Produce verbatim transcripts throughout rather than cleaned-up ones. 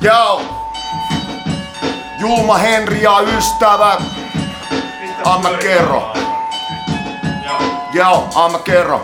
Joo! Julma Henri ja ystävät! Anna kerro! Joo, anna kerro!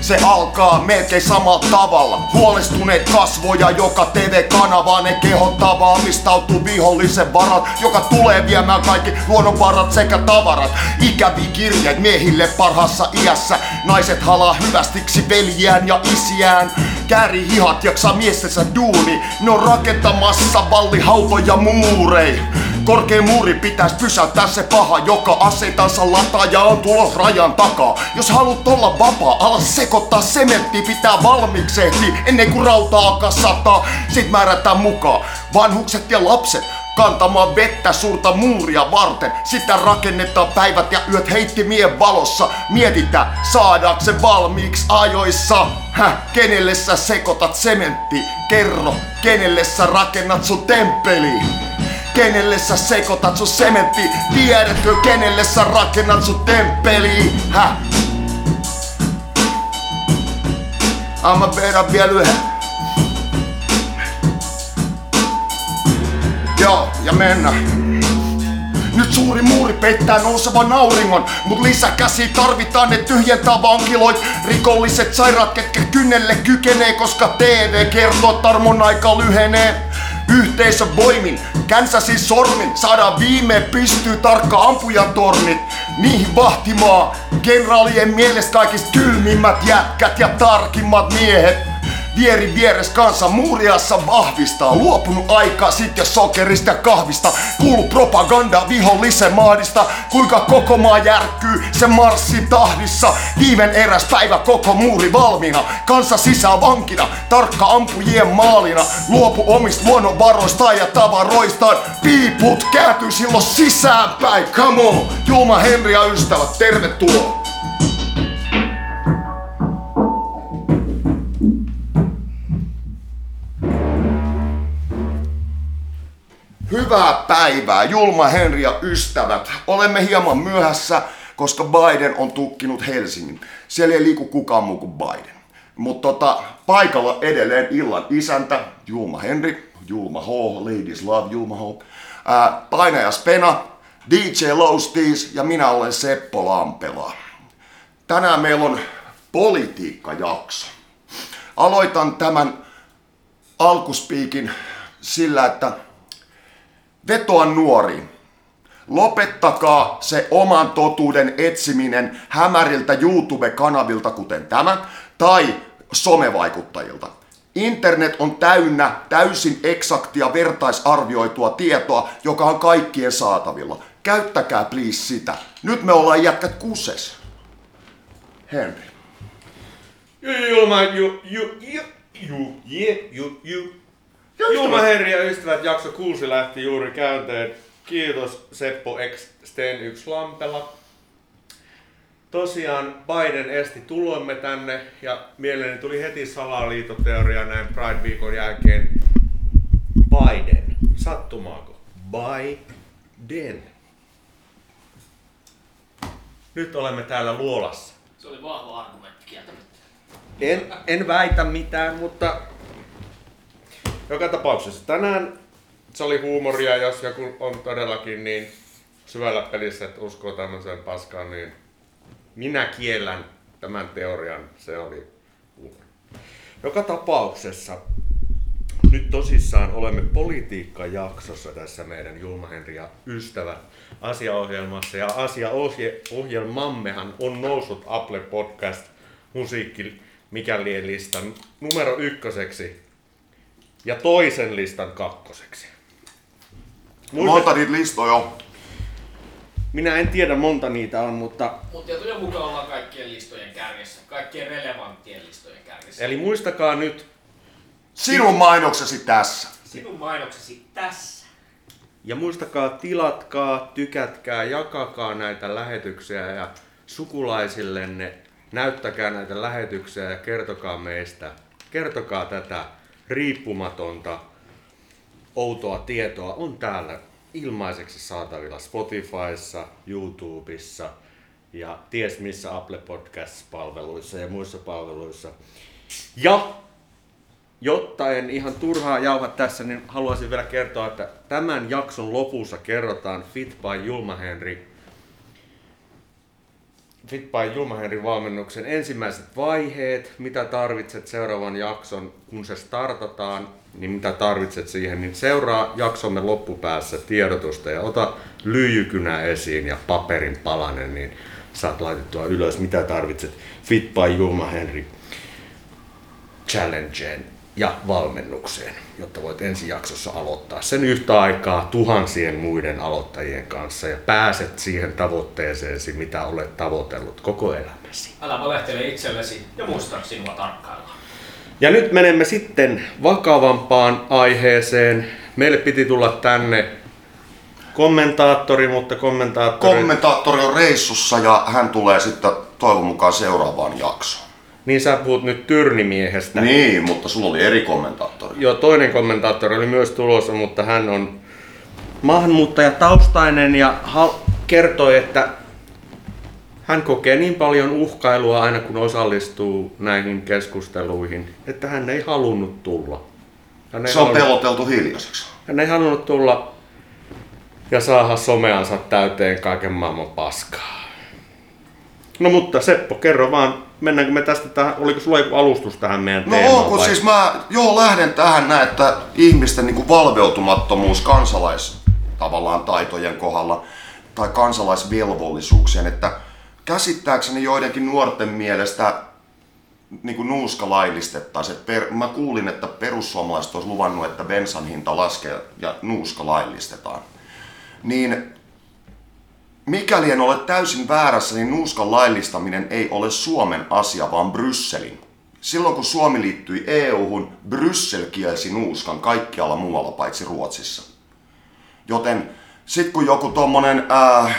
Se alkaa melkein samalla tavalla. Huolestuneet kasvoja joka T V-kanavaa. Ne kehottaa valmistautuu vihollisen varat, joka tulee viemään kaikki luonnonvarat sekä tavarat. Ikäviä kirjeet miehille parhaassa iässä. Naiset halaa hyvästiksi veljiään ja isiään. Kääri hihat jaksaa miestensä duuni. Ne on rakentamassa vallihautoja muurei. Korkea muuri pitäis pysäyttää se paha, joka aseitansa lataa ja on tulos rajan takaa. Jos haluat olla vapaa, ala sekoittaa sementti, pitää valmiiksi ehti, ennen kuin rauta alkaa sataa. Sit määrätään mukaan vanhukset ja lapset kantamaan vettä suurta muuria varten. Sitä rakennetaan päivät ja yöt heittimien valossa. Mietitään, saadaanko se valmiiksi ajoissa. Häh, kenelle sä sekoitat sementti? Kerro, kenelle sä rakennat sun temppeliin? Kenelle sä sekoitat sun sementti? Tiedätkö kenelle sä rakennat sun temppeli? Häh? Ah, mä vedän vielä yhden. Joo, ja mennään. Nyt suuri muuri peittää nousevan auringon, mut lisäkäsi tarvitaan ne tyhjentää vankiloit. Rikolliset sairaat ketkä kynnelle kykenee, koska T V kertoo tarmon aika lyhenee. Yhteisön voimin, känsäsi sormin, saadaan viimein pystyy tarkka ampujatornit. Niihin vahtimaa, kenraalien mielestä kaikista kylmimmät jätkät ja tarkimmat miehet. Vieri vieres kansa muuriassa vahvistaa, luopunut aikaa sit jo sokerista ja kahvista. Kuuluu propagandaa vihollisen maadista, kuinka koko maa järkkyy sen marssin tahdissa. Viimein eräs päivä koko muuri valmiina, kansa sisään vankina, tarkka ampujien maalina. Luopu omist luonnonvaroistaan ja tavaroistaan, piiput kääntyy silloin sisäänpäin. Come on, Julma Henri ja ystävät, tervetuloa! Hyvää päivää, Julma Henri ja ystävät. Olemme hieman myöhässä, koska Biden on tukkinut Helsingin. Siellä ei liiku kukaan muu kuin Biden. Mutta tota, paikalla edelleen illan isäntä, Julma Henri, Julma H, ladies love Julma H, ää, painaja Spena, D J Loasteezen ja minä olen Seppo Lampela. Tänään meillä on politiikkajakso. Aloitan tämän alkuspiikin sillä, että vetoan nuoriin. Lopettakaa se oman totuuden etsiminen hämäriltä YouTube-kanavilta kuten tämä tai somevaikuttajilta. Internet on täynnä täysin eksaktia vertaisarvioitua tietoa, joka on kaikkien saatavilla. Käyttäkää please sitä. Nyt me ollaan jätkät kuses. Henri. Julma, ju, ju, ju, ju, ju, ju. Julma Henri ja ystävät, jakso kuusi lähti juuri käynteen. Kiitos Seppo X Sten yksi Lampela. Tosiaan Biden esti tulomme tänne ja mieleeni tuli heti salaliittoteoria näin Pride-viikon jälkeen. Biden. Sattumaako? Biden. Nyt olemme täällä luolassa. Se oli vahva argumentti kieltämättä. En, en väitä mitään, mutta... Joka tapauksessa tänään se oli huumoria, jos joku on todellakin niin syvällä pelissä, että uskoo tämmöiseen paskaan, niin minä kiellän tämän teorian, se oli huumori. Joka tapauksessa nyt tosissaan olemme politiikkajaksossa tässä meidän Julma Henri ja ystävät asiaohjelmassa ja asiaohjelmammehan on noussut Apple Podcast musiikki mikäli listan numero ykköseksi. Ja toisen listan kakkoseksi. Muistat... Monta niitä listoja on? Minä en tiedä monta niitä on, mutta... Mutta tietojen mukaan ollaan kaikkien listojen kärjessä. Kaikkien relevanttien listojen kärjessä. Eli muistakaa nyt... Sinun mainoksesi tässä. Sinun mainoksesi tässä. Ja muistakaa, tilatkaa, tykätkää, jakakaa näitä lähetyksiä ja sukulaisillenne. Näyttäkää näitä lähetyksiä ja kertokaa meistä. Kertokaa tätä. Riippumatonta, outoa tietoa on täällä ilmaiseksi saatavilla Spotifyssa, YouTubessa ja ties missä Apple Podcast-palveluissa ja muissa palveluissa. Ja Jotta en ihan turhaa jauha tässä, niin haluaisin vielä kertoa, että tämän jakson lopussa kerrotaan Fit by Julma Henri Fit by Julma Henri -valmennuksen ensimmäiset vaiheet, mitä tarvitset seuraavan jakson, kun se startataan, niin mitä tarvitset siihen, niin seuraa jaksomme loppupäässä tiedotusta ja ota lyijykynä esiin ja paperin palanen, niin saat laitettua ylös, mitä tarvitset Fit by Julma Henri -challengeen ja valmennukseen, jotta voit ensi jaksossa aloittaa sen yhtä aikaa tuhansien muiden aloittajien kanssa ja pääset siihen tavoitteeseesi, mitä olet tavoitellut koko elämäsi. Älä valehtele itsellesi ja muista sinua tarkkaillaan. Ja nyt menemme sitten vakavampaan aiheeseen. Meille piti tulla tänne kommentaattori, mutta kommentaattori... Kommentaattori on reissussa ja hän tulee sitten toivon mukaan seuraavaan jaksoon. Niin sä puhut nyt Tyrnimiehestä. Niin, mutta sulla oli eri kommentaattori. Joo, toinen kommentaattori oli myös tulossa, mutta hän on maahanmuuttajataustainen ja kertoi, että hän kokee niin paljon uhkailua aina kun osallistuu näihin keskusteluihin, että hän ei halunnut tulla. Hän ei se halunnut... on peloteltu hiljaiseksi. Hän ei halunnut tulla ja saada someansa täyteen kaiken maailman paskaa. No mutta Seppo, kerro vaan. Mennäänkö me tästä tähän, oliko sulla joku alustus tähän meidän no, teemaan? No kun siis mä joo, lähden tähän näin, että ihmisten niin kuin valveutumattomuus kansalais tavallaan taitojen kohdalla tai kansalaisvelvollisuuksien, että käsittääkseni joidenkin nuorten mielestä niin kuin nuuska laillistettaisiin. Per, mä kuulin, että perussuomalaiset olisi luvannut, että bensan hinta laskee ja nuuska laillistetaan. Niin, mikäli en ole täysin väärässä, niin nuuskan laillistaminen ei ole Suomen asia, vaan Brysselin. Silloin kun Suomi liittyi E U:hun, Bryssel kielsi nuuskan kaikkialla muualla paitsi Ruotsissa. Joten sit kun joku tommonen ää,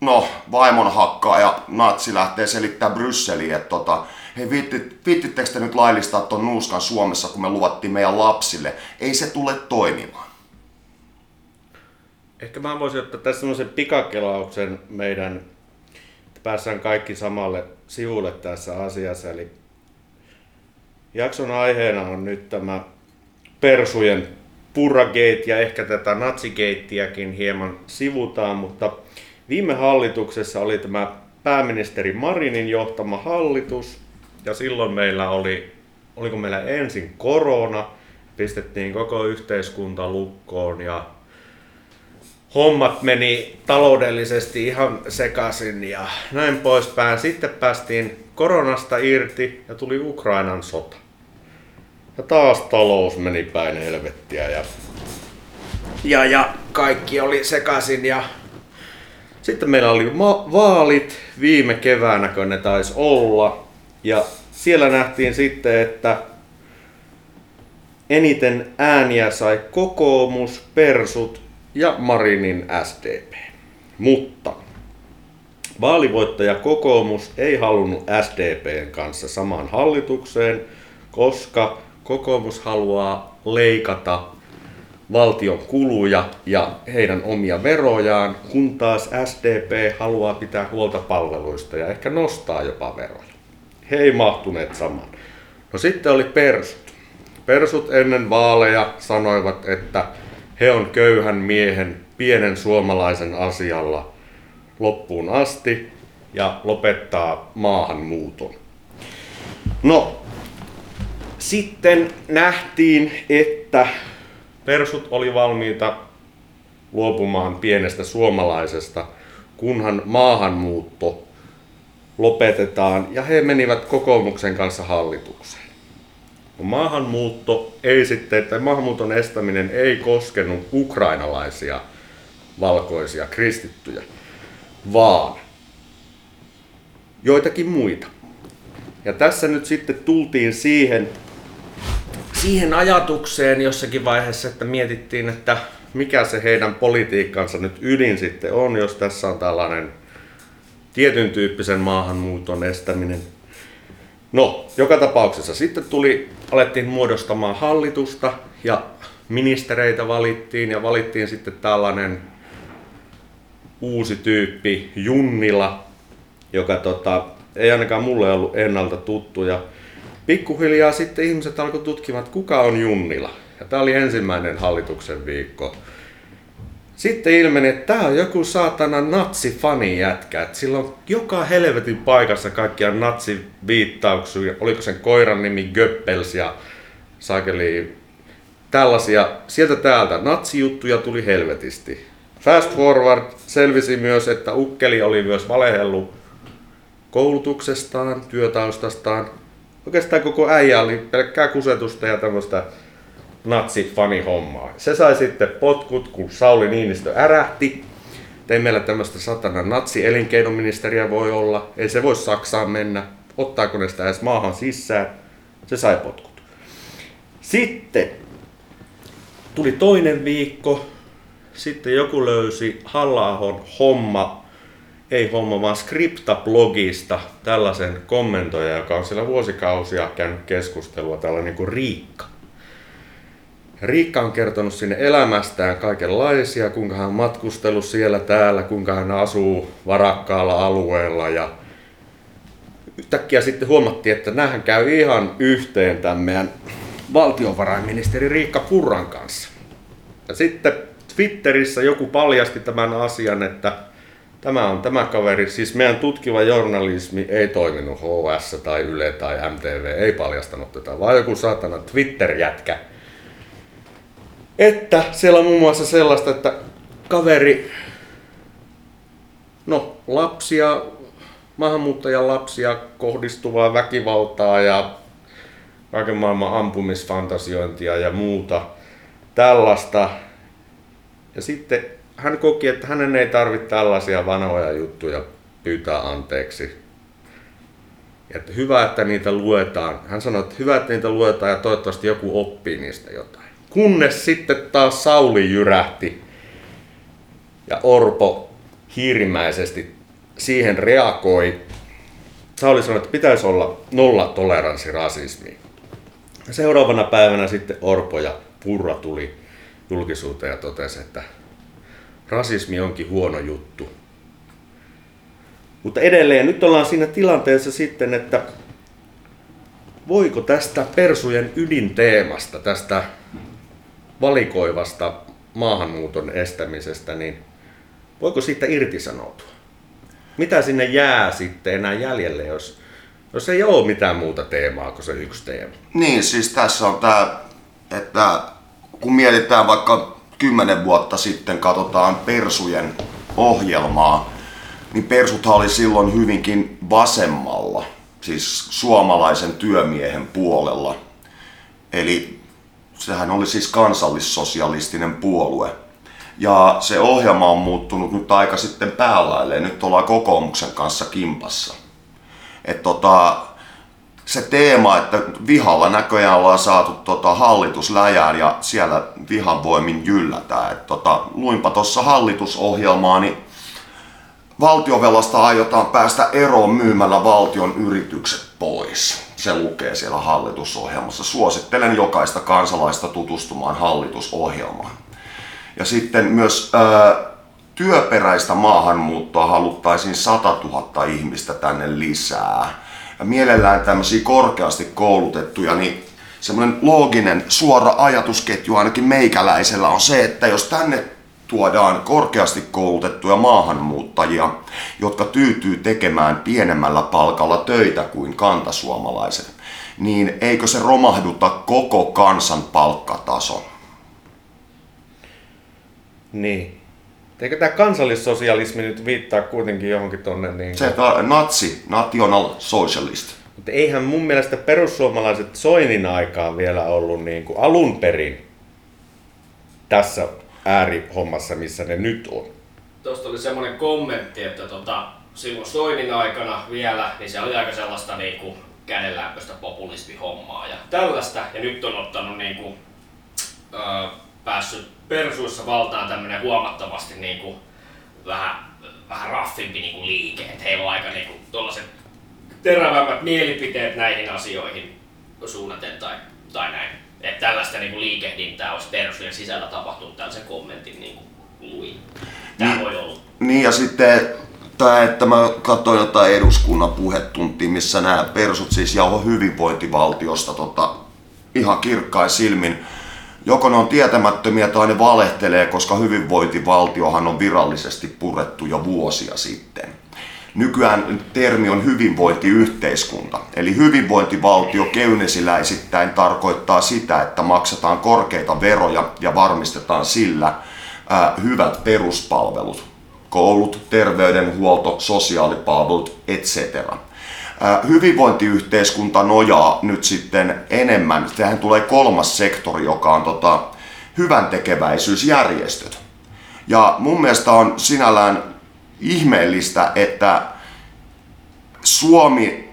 no, vaimonhakkaaja natsi lähtee selittää Brysseliin, että tota, hei viittit, viittittekö te nyt laillistaa ton nuuskan Suomessa, kun me luvattiin meidän lapsille, ei se tule toimimaan. Ehkä mä voisin ottaa tässä semmoisen pikakelauksen meidän, että päästään kaikki samalle sivulle tässä asiassa. Eli jakson aiheena on nyt tämä persujen Purragate ja ehkä tätä natsigeittiäkin hieman sivutaan, mutta viime hallituksessa oli tämä pääministeri Marinin johtama hallitus ja silloin meillä oli, oliko meillä ensin korona, pistettiin koko yhteiskunta lukkoon ja hommat meni taloudellisesti ihan sekaisin ja näin poispäin. Sitten päästiin koronasta irti ja tuli Ukrainan sota. Ja taas talous meni päin helvettiä ja, ja, ja kaikki oli sekaisin. Ja... Sitten meillä oli ma- vaalit viime keväänä, kun ne taisi olla. Ja siellä nähtiin sitten, että eniten ääniä sai kokoomus, persut ja Marinin S D P. Mutta vaalivoittaja kokoomus ei halunnut S D P:n kanssa samaan hallitukseen, koska kokoomus haluaa leikata valtion kuluja ja heidän omia verojaan, kun taas S D P haluaa pitää huolta palveluista ja ehkä nostaa jopa veroja. He ei mahtuneet samaan. No sitten oli persut. Persut ennen vaaleja sanoivat, että he on köyhän miehen, pienen suomalaisen asialla loppuun asti ja lopettaa maahanmuuton. No, sitten nähtiin, että persut oli valmiita luopumaan pienestä suomalaisesta, kunhan maahanmuutto lopetetaan ja he menivät kokoomuksen kanssa hallitukseen. Maahanmuutto ei sitten, tai maahanmuuton estäminen ei koskenut ukrainalaisia valkoisia kristittyjä, vaan joitakin muita. Ja tässä nyt sitten tultiin siihen, siihen ajatukseen jossakin vaiheessa, että mietittiin, että mikä se heidän politiikkansa nyt ydin sitten on, jos tässä on tällainen tietyn tyyppisen maahanmuuton estäminen. No, joka tapauksessa sitten tuli, alettiin muodostamaan hallitusta ja ministereitä valittiin ja valittiin sitten tällainen uusi tyyppi Junnila, joka tota, ei ainakaan mulle ollut ennalta tuttu ja pikkuhiljaa sitten ihmiset alkoi tutkimaan, että kuka on Junnila. Ja tämä oli ensimmäinen hallituksen viikko. Sitten ilmeni, että tämä on joku saatana natsifani jätkä. Että sillä on joka helvetin paikassa kaikkia natsiviittauksia. Oliko sen koiran nimi Goebbels ja saakeli tällaisia. Sieltä täältä natsijuttuja tuli helvetisti. Fast forward selvisi myös, että ukkeli oli myös valehellut koulutuksestaan, työtaustastaan. Oikeastaan koko äijä oli pelkkää kusetusta ja tämmöistä natsi-fani-hommaa. Se sai sitten potkut, kun Sauli Niinistö ärähti. Ei meillä tämmöistä satana natsi-elinkeinoministeriä voi olla. Ei se voi Saksaan mennä. Ottaako ne sitä edes maahan sisään? Se sai potkut. Sitten tuli toinen viikko. Sitten joku löysi Halla-ahon homma, ei homma, vaan Scripta-blogista tällaisen kommentoijan, joka on siellä vuosikausia käynyt keskustelua, tällainen kuin Riikka. Riikka on kertonut sinne elämästään kaikenlaisia, kuinka hän on matkustellut siellä täällä, kuinka hän asuu varakkaalla alueella. Ja yhtäkkiä sitten huomattiin, että näähän käy ihan yhteen tämän meidän valtiovarainministeri Riikka Purran kanssa. Ja sitten Twitterissä joku paljasti tämän asian, että tämä on tämä kaveri, siis meidän tutkiva journalismi ei toiminut H S tai Yle tai M T V, ei paljastanut tätä, vaan joku saatana Twitter-jätkä. Että siellä on muun muassa sellaista, että kaveri, no lapsia, maahanmuuttajan lapsia kohdistuvaa väkivaltaa ja kaiken maailman ampumisfantasiointia ja muuta tällaista. Ja sitten hän koki, että hänen ei tarvitse tällaisia vanhoja juttuja pyytää anteeksi. Että hyvä, että niitä luetaan. Hän sanoi, että hyvä, että niitä luetaan ja toivottavasti joku oppii niistä jotain. Kunnes sitten taas Sauli jyrähti ja Orpo hiirimäisesti siihen reagoi. Sauli sanoi, että pitäisi olla nolla toleranssi rasismiin. Seuraavana päivänä sitten Orpo ja Purra tuli julkisuuteen ja totesi, että rasismi onkin huono juttu. Mutta edelleen nyt ollaan siinä tilanteessa sitten, että voiko tästä persujen ydinteemasta, tästä valikoivasta maahanmuuton estämisestä, niin voiko siitä irtisanoutua? Mitä sinne jää sitten enää jäljelle, jos, jos ei ole mitään muuta teemaa kuin se yksi teema? Niin, siis tässä on tämä, että kun mietitään vaikka kymmenen vuotta sitten, katsotaan persujen ohjelmaa, niin persuthan oli silloin hyvinkin vasemmalla, siis suomalaisen työmiehen puolella. Eli sehän oli siis kansallissosialistinen puolue. Ja se ohjelma on muuttunut nyt aika sitten päälailleen, nyt ollaan kokoomuksen kanssa kimpassa. Et tota, se teema, että vihalla näköjään ollaan saatu tota hallitusläjään ja siellä vihan voimin jyllätään. Et tota, luinpa tuossa hallitusohjelmaa, niin valtiovelasta aiotaan päästä eroon myymällä valtion yritykset pois. Se lukee siellä hallitusohjelmassa. Suosittelen jokaista kansalaista tutustumaan hallitusohjelmaan. Ja sitten myös ää, työperäistä maahanmuuttoa haluttaisiin sata tuhatta ihmistä tänne lisää. Ja mielellään tämmöisiä korkeasti koulutettuja, niin semmoinen looginen suora ajatusketju ainakin meikäläisellä on se, että jos tänne tuodaan korkeasti koulutettuja maahanmuuttajia, jotka tyytyy tekemään pienemmällä palkalla töitä kuin kantasuomalaiset, niin eikö se romahduta koko kansan palkkatason? Niin. Eikö tämä kansallissosialismi nyt viittaa kuitenkin johonkin tuonne? Niin se on natsi, national socialist. Mutta eihän mun mielestä perussuomalaiset Soinin aikaan vielä ollut niin kuin alun perin tässä äärihommassa, missä ne nyt on. Tuosta oli semmoinen kommentti, että tota, silloin Soinin aikana vielä, niin se oli aika sellaista niin kuin kädenlämpöistä populismihommaa ja tällaista. Ja nyt on ottanut niin kuin, öö, päässyt persuissa valtaan tämmönen huomattavasti niinku vähän, vähän raffimpi niinku liike, että heillä on aika niinku tollaset terävämmät mielipiteet näihin asioihin suunnaten tai, tai näin. Että tällaista niinku liikehdintää olisi persujen sisällä tapahtunut, tällaisen kommentin niinku luin. Tää niin, voi olla. Niin ja sitten tää, että mä katsoin jotain eduskunnan puhetuntia, missä nämä persut siis jauho hyvinvointivaltiosta tota, ihan kirkkain silmin. Joko ne on tietämättömiä tai ne valehtelee, koska hyvinvointivaltiohan on virallisesti purettu jo vuosia sitten. Nykyään termi on hyvinvointiyhteiskunta. Eli hyvinvointivaltio keynesiläisittäin tarkoittaa sitä, että maksetaan korkeita veroja ja varmistetaan sillä ää, hyvät peruspalvelut. Koulut, terveydenhuolto, sosiaalipalvelut, et cetera. Ää, hyvinvointiyhteiskunta nojaa nyt sitten enemmän. Tähän tulee kolmas sektori, joka on tota, hyväntekeväisyysjärjestöt. Ja mun mielestä on sinällään ihmeellistä, että Suomi,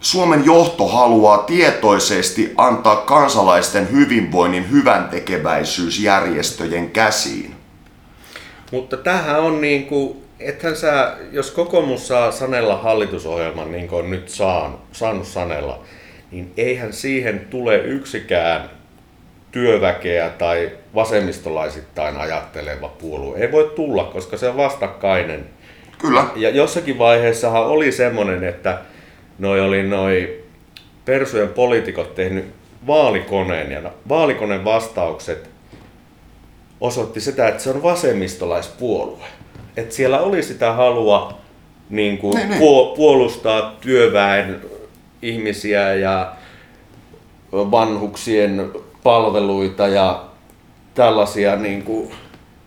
Suomen johto haluaa tietoisesti antaa kansalaisten hyvinvoinnin hyväntekeväisyysjärjestöjen käsiin. Mutta tämähän on niin kuin, ethän sä, jos kokoomus saa sanella hallitusohjelman niin kuin on nyt saanut, saanut sanella, niin eihän siihen tule yksikään työväkeä tai vasemmistolaisittain ajatteleva puolue. Ei voi tulla, koska se on vastakkainen. Kyllä. Ja jossakin vaiheessahan oli semmoinen, että noi oli noi persujen poliitikot tehnyt vaalikoneen ja vaalikoneen vastaukset osoitti sitä, että se on vasemmistolaispuolue. Että siellä oli sitä halua niin kuin ne, ne. puolustaa työväen ihmisiä ja vanhuksien palveluita ja tällaisia, niin kuin,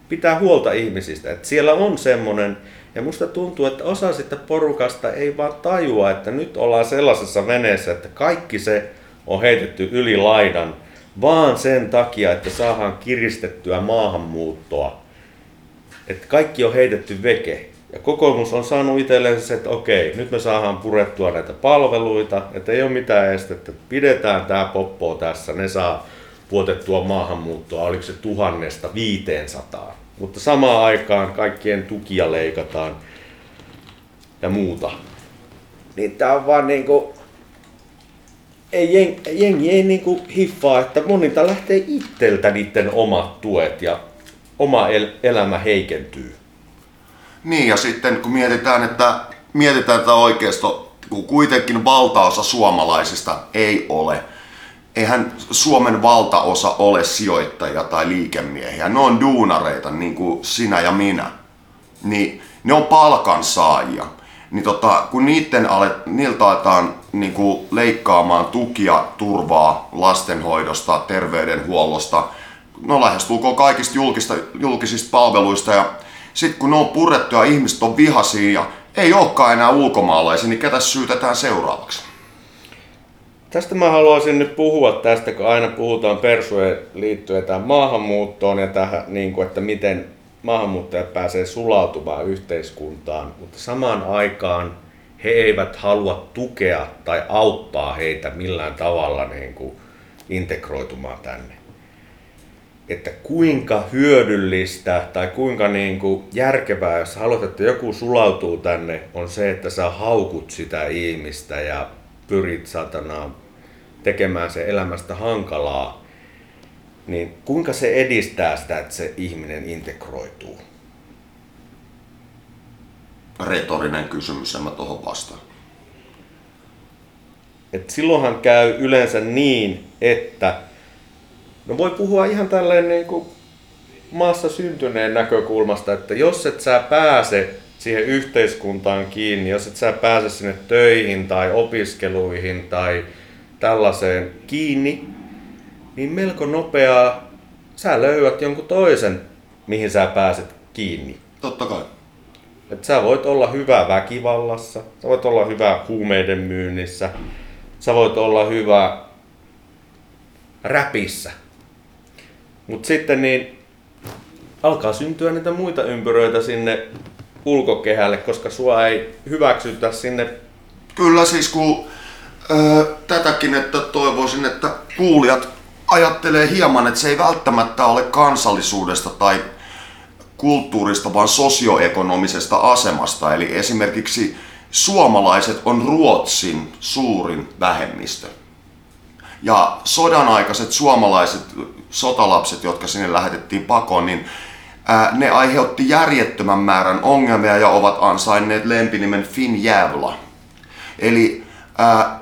pitää huolta ihmisistä. Et siellä on semmoinen, ja musta tuntuu, että osa sitä porukasta ei vaan tajua, että nyt ollaan sellaisessa veneessä, että kaikki se on heitetty yli laidan, vaan sen takia, että saadaan kiristettyä maahanmuuttoa. Että kaikki on heitetty veke. Ja kokoomus on saanut itsellensä, että okei, nyt me saadaan purettua näitä palveluita, että ei ole mitään estettä, pidetään tämä poppo tässä, ne saa vuotettua maahanmuuttoa, oliko se tuhannesta viiteensataan. Mutta samaan aikaan kaikkien tukia leikataan ja muuta. Niin tää on vaan niinku, ei jengi, jengi ei niinku hiffaa, että monilta lähtee itseltä niiden omat tuet ja oma el, elämä heikentyy. Niin ja sitten kun mietitään, että mietitään tätä oikeisto, kun kuitenkin valtaosa suomalaisista ei ole. Eihän Suomen valtaosa ole sijoittajia tai liikemiehiä, ne on duunareita niin kuin sinä ja minä, niin ne on palkansaajia. Niin tota, kun niitten alet, niiltä aletaan niin kuin leikkaamaan tukia, turvaa lastenhoidosta, terveydenhuollosta, no lähestulkoon kaikista julkista, julkisista palveluista ja sitten kun ne on purettu ja ihmiset on vihaisia ja ei olekaan enää ulkomaalaisia, niin ketä syytetään seuraavaksi? Tästä mä haluaisin nyt puhua tästä, kun aina puhutaan persujen liittyen tähän maahanmuuttoon ja tähän, niin kuin, että miten maahanmuuttajat pääsee sulautumaan yhteiskuntaan, mutta samaan aikaan he eivät halua tukea tai auttaa heitä millään tavalla niin kuin integroitumaan tänne. Että kuinka hyödyllistä tai kuinka niin kuin järkevää, jos haluat, että joku sulautuu tänne, on se, että sä haukut sitä ihmistä ja pyrit satanaan tekemään sen elämästä hankalaa, niin kuinka se edistää sitä, että se ihminen integroituu? Retorinen kysymys, en mä tohon vastaan. Et silloinhan käy yleensä niin, että no voi puhua ihan tälleen niin kuin maassa syntyneen näkökulmasta, että jos et sä pääse siihen yhteiskuntaan kiinni, jos et sä pääse sinne töihin tai opiskeluihin tai tällaiseen kiinni, niin melko nopeaa sä löydät jonkun toisen, mihin sä pääset kiinni. Totta kai. Et sä voit olla hyvä väkivallassa, sä voit olla hyvä huumeiden myynnissä, sä voit olla hyvä räpissä. Mut sitten niin alkaa syntyä niitä muita ympyröitä sinne ulkokehälle, koska sua ei hyväksytä sinne. Kyllä siis kun öö, tätäkin, että toivoisin, että kuulijat ajattelee hieman, että se ei välttämättä ole kansallisuudesta tai kulttuurista, vaan sosioekonomisesta asemasta. Eli esimerkiksi suomalaiset on Ruotsin suurin vähemmistö. Ja sodan aikaiset suomalaiset sotalapset, jotka sinne lähetettiin pakoon, niin Ää, ne aiheutti järjettömän määrän ongelmia ja ovat ansainneet lempinimen Finjävla. Eli ää,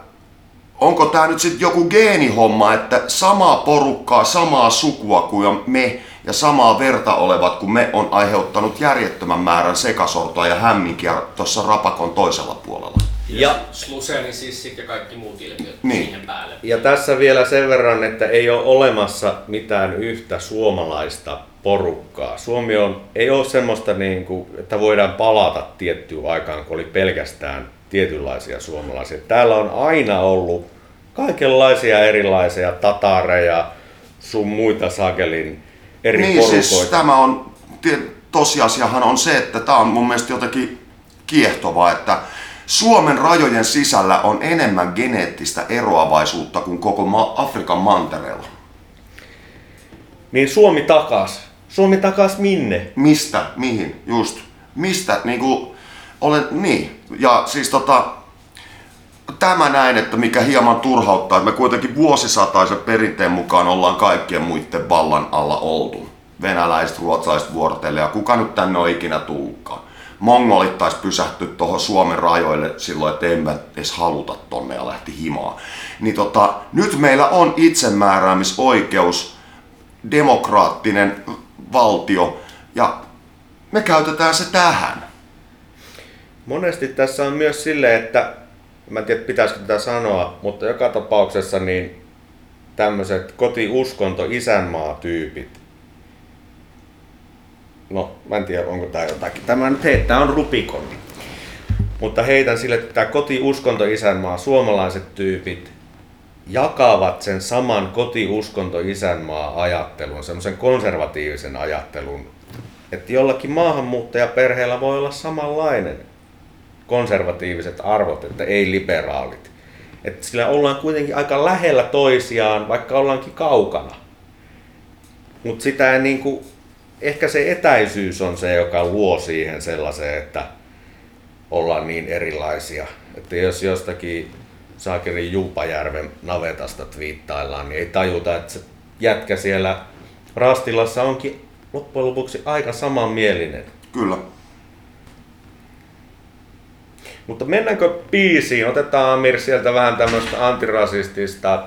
onko tää nyt sit joku geenihomma, että samaa porukkaa, samaa sukua kuin me ja samaa verta olevat kuin me on aiheuttanut järjettömän määrän sekasortoa ja hämminkiä tuossa rapakon toisella puolella? Ja, ja sluseeni siis sit ja kaikki muut ilmiöt niin siihen päälle. Ja tässä vielä sen verran, että ei ole olemassa mitään yhtä suomalaista porukkaa. Suomi on, ei ole semmoista, niin kuin, että voidaan palata tiettyyn aikaan, kun oli pelkästään tietynlaisia suomalaisia. Täällä on aina ollut kaikenlaisia erilaisia tatareja, sun muita sakelin eri niin, porukoita. Siis tämä on, tosiasiahan on se, että tämä on mun mielestä jotenkin kiehtovaa, että Suomen rajojen sisällä on enemmän geneettistä eroavaisuutta kuin koko ma- Afrikan mantereella. Niin Suomi takas. Suomi takas minne? Mistä? Mihin? Just. Mistä? Niinku, olen, niin. Ja siis tota, tämä näin, että mikä hieman turhauttaa, että me kuitenkin vuosisataisen perinteen mukaan ollaan kaikkien muiden vallan alla oltu. Venäläiset, ruotsalaiset vuorotelle ja kuka nyt tänne on ikinä tullutkaan. Mongolit taisi pysähtyä tuohon Suomen rajoille silloin, että emme edes haluta tonne ja lähti himaan. Niin tota, nyt meillä on itsemääräämisoikeus, demokraattinen valtio ja me käytetään se tähän. Monesti tässä on myös silleen, että, mä en tiedä pitäisikö tätä sanoa, mutta joka tapauksessa niin tämmöiset kotiuskonto-isänmaatyypit. No, mä en tiedä, onko tää jotakin. Tämä nyt heittää on Rubikon. Mutta heitän sille, että tää kotiuskonto-isänmaa, suomalaiset tyypit jakavat sen saman kotiuskonto-isänmaa ajattelun, semmoisen konservatiivisen ajattelun. Että jollakin maahanmuuttajaperheellä voi olla samanlainen konservatiiviset arvot, että ei liberaalit. Että sillä ollaan kuitenkin aika lähellä toisiaan, vaikka ollaankin kaukana. Mutta sitä ei niinku... Ehkä se etäisyys on se, joka luo siihen sellaiseen, että ollaan niin erilaisia. Että jos jostakin saakerin Juupajärven navetasta twiittaillaan, niin ei tajuta, että se jätkä siellä Rastilassa onkin loppujen lopuksi aika samanmielinen. Kyllä. Mutta mennäänkö biisiin? Otetaan Amir sieltä vähän tämmöistä antirasistista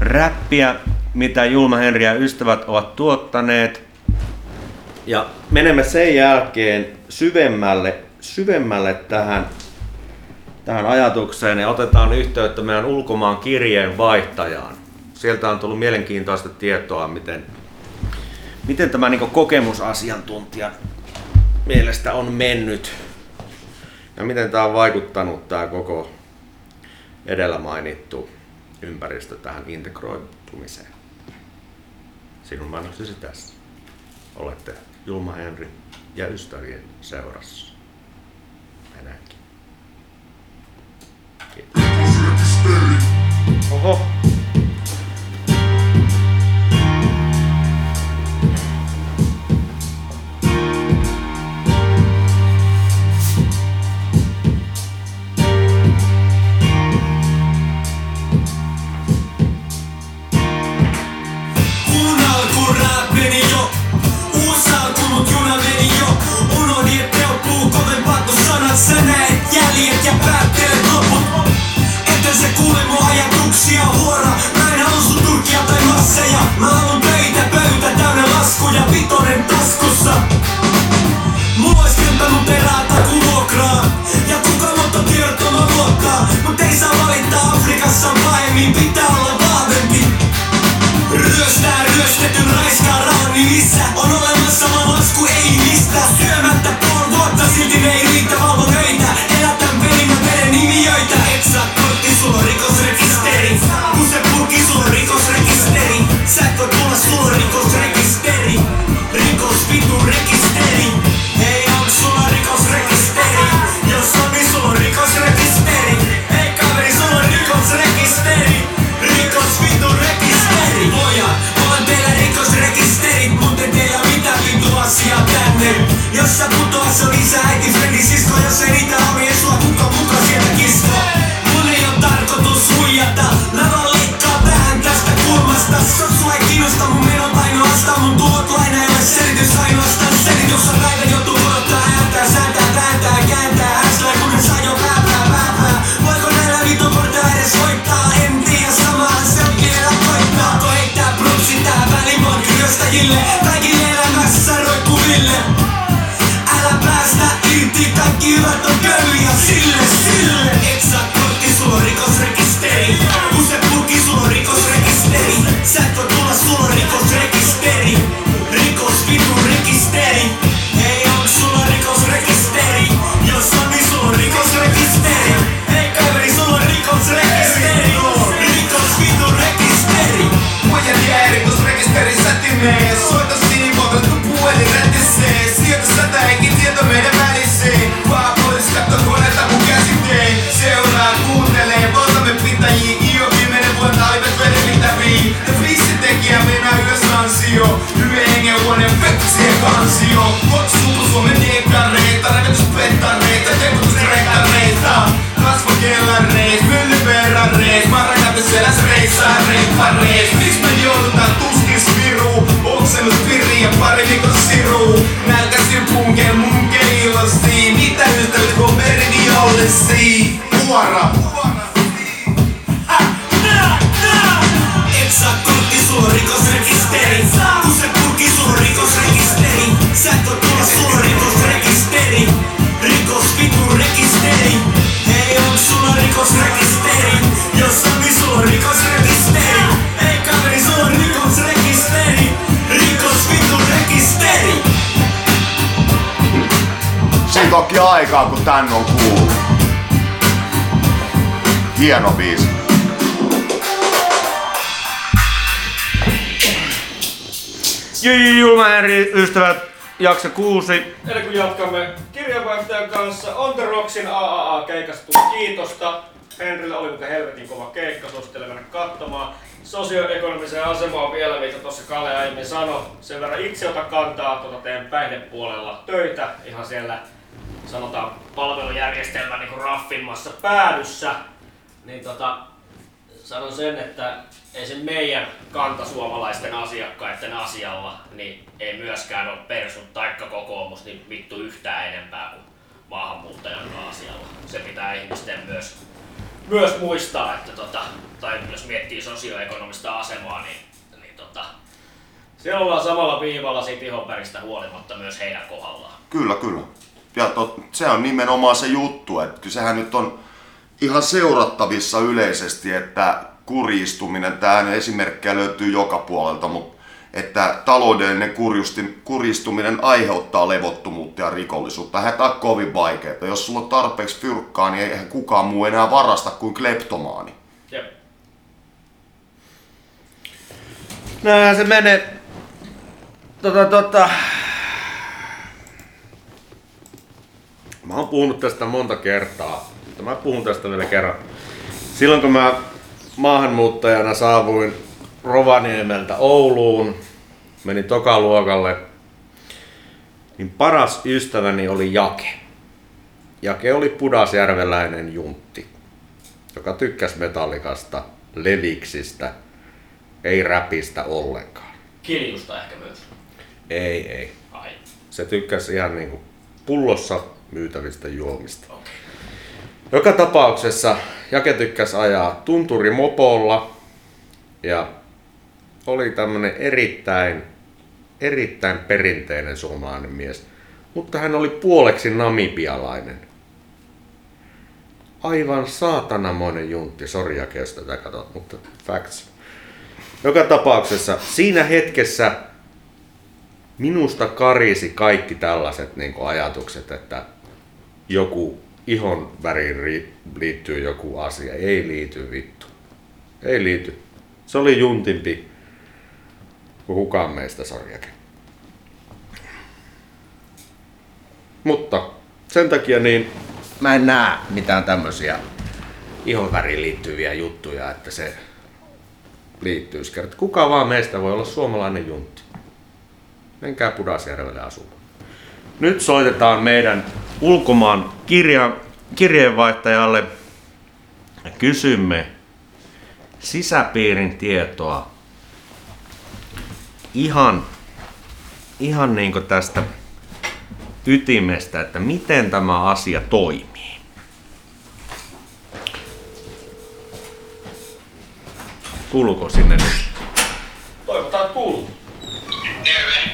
räppiä, mitä Julma Henri ja ystävät ovat tuottaneet. Ja menemme sen jälkeen syvemmälle, syvemmälle tähän, tähän ajatukseen ja otetaan yhteyttä meidän ulkomaan kirjeen vaihtajaan. Sieltä on tullut mielenkiintoista tietoa, miten, miten tämä niin kuin kokemusasiantuntijan mielestä on mennyt ja miten tämä on vaikuttanut tämä koko edellä mainittu ympäristö tähän integroitumiseen. Sinun mainoksesi tässä. Olette Julma Henri ja ystävien seurassa. Mennäänkin. Kiitos. Oho. Pitää olla vahvempi. Ryöstää ryöstetyn raiskaa rahaa, niin jo aikaa, kun tän on kuullut. Hieno biisi. Jii, Julma Henri, ystävät, jakso kuusi. Eli kun jatkamme kirjanvaihtajan kanssa, On The Rocksin A A A-keikasta kiitosta. Henrillä oli muuten helvetin kova keikka, suosittelen mennä katsomaan. Sosioekonomiseen asemaan vielä, mitä tuossa Kalle aiemmin sanoi. Sen verran itse ota kantaa, tuota teen päihdepuolella töitä, ihan siellä sanotaan palvelujärjestelmän niin kuin raffimmassa päädyssä. Niin tota, sanon sen, että ei se meidän kantasuomalaisten asiakkaiden asialla, niin ei myöskään ole Persut taikka Kokoomus niin vittu yhtään enempää kuin maahanmuuttajan asialla. Se pitää ihmisten myös Myös muistaa, että tota, tai jos miettii sosioekonomista asemaa, niin, niin tota, siellä ollaan samalla viivalla siitä ihonväristä huolimatta myös heidän kohdallaan. Kyllä, kyllä. Ja tot, se on nimenomaan se juttu, että sehän nyt on ihan seurattavissa yleisesti, että kurjistuminen, tämähän esimerkkejä löytyy joka puolelta, mutta että taloudellinen kurjistuminen aiheuttaa levottomuutta ja rikollisuutta. Eihän tämä ole kovin vaikeaa. Jos sulla on tarpeeksi fyrkkaa, niin eihän kukaan muu enää varasta kuin kleptomaani. Jep. Näinhän se menee. Tota, tota. Mä oon puhunut tästä monta kertaa. Mä puhun tästä vielä kerran. Silloin kun mä maahanmuuttajana saavuin Rovaniemeltä Ouluun, menin tokaluokalle, niin paras ystäväni oli Jake. Jake oli pudasjärveläinen juntti, joka tykkäsi Metallikasta, Leviksistä, ei räpistä ollenkaan. Kiljusta ehkä myös? Ei, ei. Ai. Se tykkäsi ihan niinku pullossa myytävistä juomista. Okay. Joka tapauksessa Jake tykkäsi ajaa tunturimopolla ja oli tämmönen erittäin, erittäin perinteinen suomalainen mies, mutta hän oli puoleksi namibialainen. Aivan saatanamoinen juntti, sori Jake, jos tätä katsot, mutta facts. Joka tapauksessa siinä hetkessä minusta karisi kaikki tällaiset niin kuin ajatukset, että joku ihon väriin liittyy joku asia. Ei liity vittu. Ei liity. Se oli juntimpi kuin kukaan meistä, sorjakin. Mutta sen takia niin mä en näe mitään tämmöisiä ihonväriin liittyviä juttuja, että se liittyisi. Kuka vaan meistä voi olla suomalainen juntti. Menkää Pudasjärvelle asumaan. Nyt soitetaan meidän ulkomaan kirja, kirjeenvaihtajalle ja kysymme sisäpiirin tietoa ihan, ihan niin kuin tästä ytimestä, että miten tämä asia toimii. Kuuluuko sinne nyt? Toivotaan kuuluu. Terve.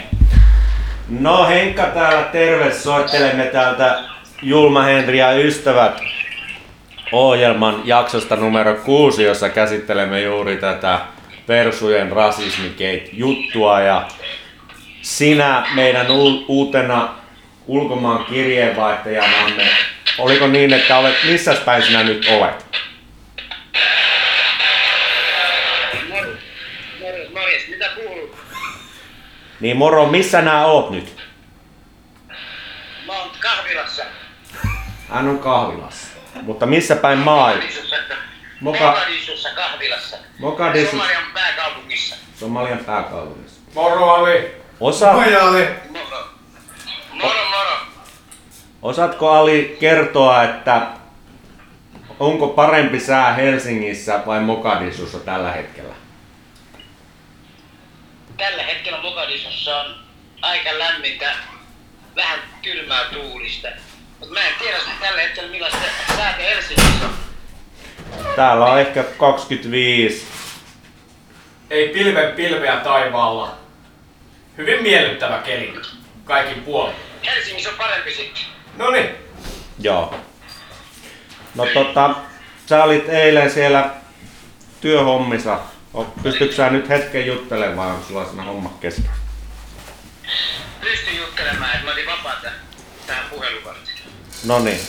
No, Henkka täällä, terve. Soittelemme täältä Julma Henri ja ystävät ohjelman jaksosta numero kuusi, jossa käsittelemme juuri tätä persujen rasismikeit-juttua, ja sinä meidän uutena ulkomaan kirjeenvaihtajanamme, oliko niin, että olet, missä päin sinä nyt olet? Moro, moro, morjes, mitä kuuluu? Niin moro, missä nää oot nyt? Mä oon kahvilassa. Hän on kahvilassa, mutta missä päin maailma? Moka... Mogadishussa kahvilassa. Mogadishu... Somalian pääkaupungissa. Somalian pääkaupungissa. Moro Ali! Osa... Moi Ali! Moro. Moro moro! Osaatko Ali kertoa, että onko parempi sää Helsingissä vai Mogadishussa tällä hetkellä? Tällä hetkellä Mogadishussa on aika lämmintä, vähän kylmää tuulista. Mut mä en tiedä tällä hetkellä millaista säätä Helsingissä on. Täällä on ehkä kaksikymmentäviisi. Ei pilven pilveä taivaalla. Hyvin miellyttävä keli. Kaikin puolin. Helsingissä on parempi sitten. Noniin. Joo. No tota, sä olit eilen siellä työhommissa. Pystytkö sä nyt hetken juttelemaan, onko sulla siinä homma kesken? Pystyn juttelemaan, että mä olin vapaata tähän puheluvarttiin. No niin.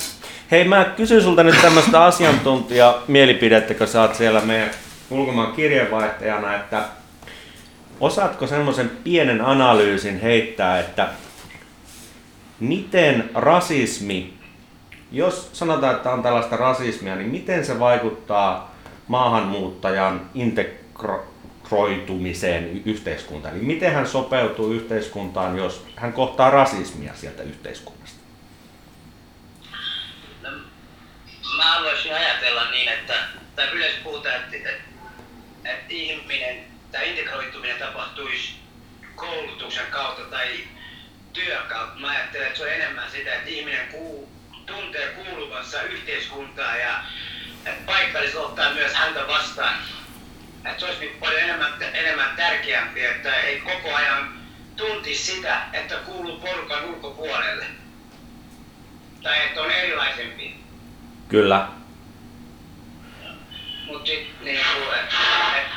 Hei, mä kysyn sulta nyt tämmöistä asiantuntijamielipidettä, kun sä oot siellä meidän ulkomaan kirjeenvaihtajana, että osaatko semmoisen pienen analyysin heittää, että miten rasismi, jos sanotaan, että on tällaista rasismia, niin miten se vaikuttaa maahanmuuttajan integroitumiseen yhteiskuntaan? Eli miten hän sopeutuu yhteiskuntaan, jos hän kohtaa rasismia sieltä yhteiskunnasta? No, mä haluaisin ajatella niin, että tai yleensä puhutaan, että, että ihminen tai integroituminen tapahtuisi koulutuksen kautta tai työn kautta. Mä ajattelen, että se on enemmän sitä, että ihminen kuuluu, tuntee kuuluvansa yhteiskuntaan ja että paikalliset ottaa myös häntä vastaan. Että se olisi paljon enemmän, enemmän tärkeämpi, että ei koko ajan tuntisi sitä, että kuuluu porukan ulkopuolelle. Tai että on erilaisempi. Kyllä. Mutta sitten niin kuin, että, että,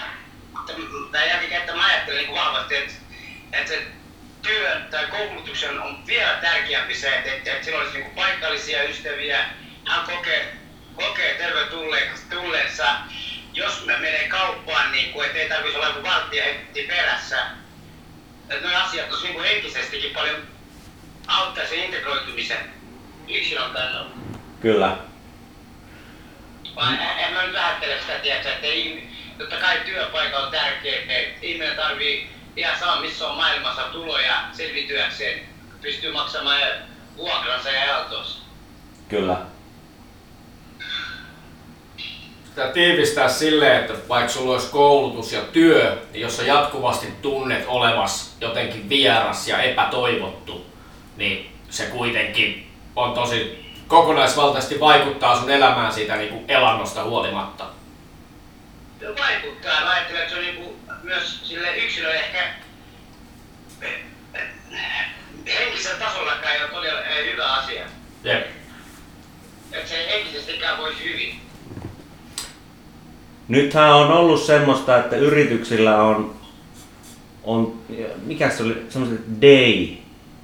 että jälkikäteen mä ajattelin niin kuin vahvasti, että, että työn tai koulutuksen on vielä tärkeämpi se, että, että, että sillä olisi niin kuin paikallisia ystäviä, hän kokee, kokee tervetulleensa. Jos me menee kauppaan, niin kuin, ettei tarvitsisi olla joku vartija heti perässä. Että nuo asiat olisi niin kuin henkisestikin paljon auttaa sen integroitumisen yksilön kannalta. Kyllä. Vaan en mä nyt vähättele sitä, tiedätkö, että totta kai työpaikka on tärkeä, että ihminen tarvii ihan sama missä on maailmassa tuloja selviytyäkseen, pystyy maksamaan vuokransa ja elantonsa. Kyllä. Sitä tiivistää silleen, että vaikka sulla olisi koulutus ja työ, niin jos sä jatkuvasti tunnet olevas jotenkin vieras ja epätoivottu, niin se kuitenkin on tosi kokonaisvaltaisesti vaikuttaa sun elämään siitä niin kuin elannosta huolimatta. Vaikuttaa. Mä ajattelen, että se on niin kuin myös sille yksilölle ehkä henkisellä tasollakaan ei ole todella hyvä asia. Jep. Että se ei henkisestikään voisi hyvin. Nythän on ollut semmoista, että yrityksillä on, on mikä se oli, semmoiset day,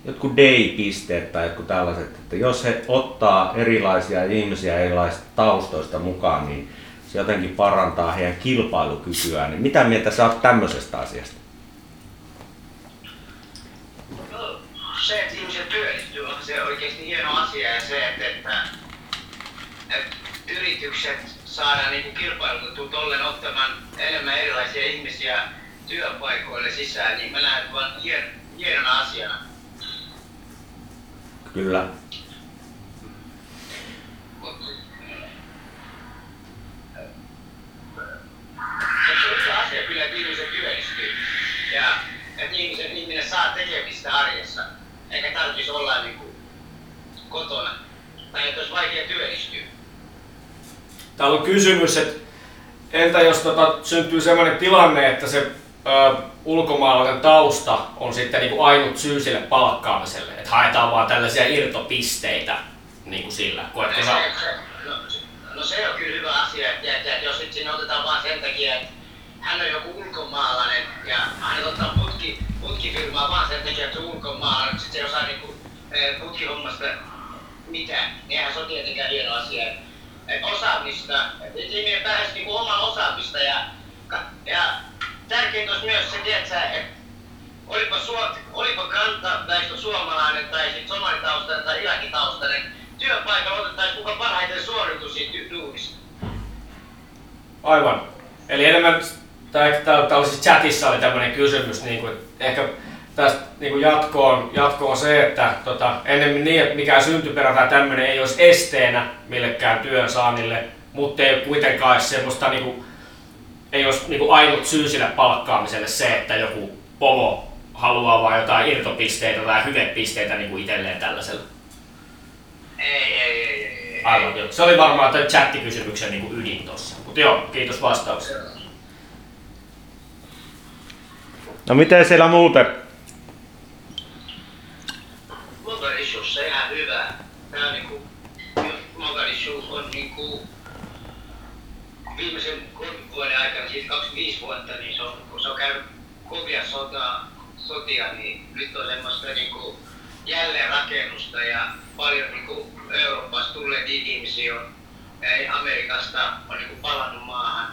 jotkut day-pisteet tai jotkut tällaiset, että jos he ottaa erilaisia ihmisiä erilaisista taustoista mukaan, niin se jotenkin parantaa heidän kilpailukykyään. Niin mitä mieltä sä oot tämmöisestä asiasta? No, se, että ihmiset työllistyy, on se oikeasti hieno asia ja se, että, että, että yritykset saadaan niin kuin kilpailutettua tolleen ottamaan enemmän erilaisia ihmisiä työpaikoille sisään, niin mä näen vaan hienona asiana. Kyllä. Se on asia kyllä, että ihmisen työllistyy ja että ihmisen, ihminen saa tekemistä arjessa, eikä tarvitsisi olla niin kuin kotona tai että olisi vaikea työllistyä. Täällä on kysymys, että entä jos tota, syntyy sellainen tilanne, että se ö, ulkomaalainen tausta on sitten niin kuin ainut syy sille palkkaamiselle, että haetaan vaan tällaisia irtopisteitä niin kuin sillä. Koetko saa? No se on kyllä hyvä asia, että, että, että jos nyt sinne otetaan vaan sen takia, että hän on joku ulkomaalainen ja hän ottaa putki, putkifirmaa vaan sen takia, että se on ulkomaalainen, mutta sitten se ei osaa niin kuin, putkihommasta mitään, niin eihän se on tietenkään hieno asia. Että osaamista, että ihminen pääsisi niin oman osaamista ja, ja tärkeintä olisi myös se, tiedätkö, että olipa, olipa kantaväestö suomalainen tai sitten somalitaustainen tai irakitaustainen, työpaikalla otettaisiin kuka parhaiten suoriutua siitä duunista. Aivan. Eli enemmän, tällaisessa chatissa oli tämmöinen kysymys, niin kuin, että ehkä tästä niin jatkoon, jatkoon se, että tota, ennemmin niin, että mikään syntyperä tai tämmöinen ei olisi esteenä millekään työn saannille, mutta ei kuitenkaan olisi semmoista, niin kuin, ei olisi niin kuin ainut syy sille palkkaamiselle se, että joku pomo haluaa vaan jotain irtopisteitä tai hyvepisteitä niin kuin itselleen tällaisella. Ei, ei, ei, ei. Aivan, joo. Se oli varmaan tämän chattikysymyksen niin kuin ydin tuossa, mutta joo, kiitos vastauksesta. No miten siellä muuten? Mogadishussa ihan hyvä. Tää on niinku, Mogadishu on niinku viimeisen kolmen vuoden aikana, siis kaksikymmentäviisi vuotta, niin se on, kun se on käynyt kovia sotaa, sotia, niin nyt on semmoista niinku jälleenrakennusta ja paljon niin Euroopasta tulleet ihmisiä on, ja Amerikasta on niin palannut maahan,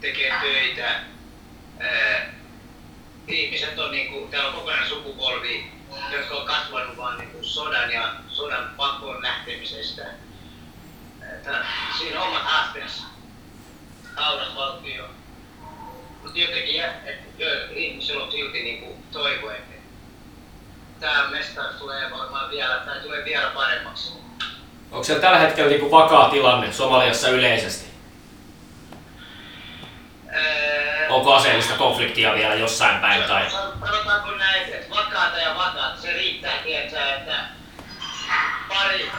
tekee töitä. Ää, ihmiset on, niin kuin, täällä on kokonainen sukupolvi, jotka on kasvanut vaan niin sodan ja sodan pakkoon lähtemisestä. Ää, siinä on omat haasteensa, hauras valtio. Mutta jotenkin ihmisillä on silti niin toivo, että tämä mestaus tulee varmaan vielä, tai tulee vielä paremmaksi. Onko se tällä hetkellä niin vakaa tilanne Somaliassa yleisesti? Öö, Onko aseellista konfliktia vielä jossain päin? Se, tai? Sanotaanko näin, että vakaata ja vakaata, se riittää tietää, että pari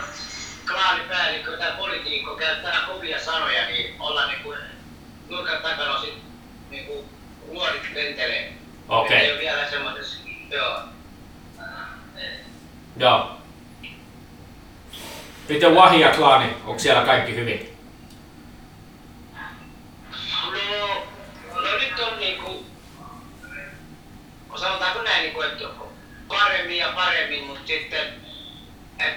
klaanipäällikköä tai politiikko käyttää kovia sanoja, niin ollaan niin kuin nurkan takana sitten niin luodit lentelee. Okei. Ei ole vielä semmoisessa. Joo. Joo. Miten Wahia-klaani? Onko siellä kaikki hyvin? No, no nyt on niinku, sanotaanko näin, niinku, että paremmin ja paremmin, mutta sitten, et,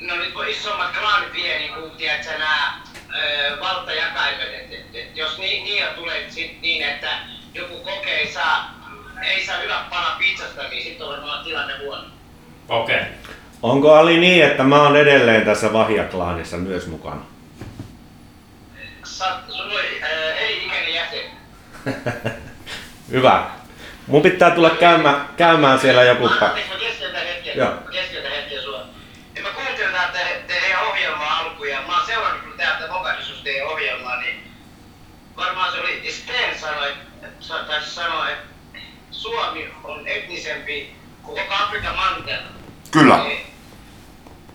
no nyt kun isommat klaanit vie, niinku, tiedätkö, nää valtajakaimet, että et, et, jos niin, niin tulee sit niin, että joku kokee ei saa, ei saa hyvä pala pizzasta, niin sitten on vaan tilanne huono. Okei. Okay. Onko Ali niin, että mä oon edelleen tässä Vahia-klaanissa myös mukana? Sä ei ikäinen jäsen. Hyvä. Mun pitää tulla käymään, käymään siellä joku päivä. Mä keskeytän hetken sua. Mä kuuntelin täältä teidän ohjelmaa alkuun ja mä oon seurannut täältä Mogadishusta teidän ohjelmaa, niin varmaan se oli Sten sanoi, saattaisi sanoa, että Suomi on etnisempi kuin Afrikan manter. Kyllä. Niin,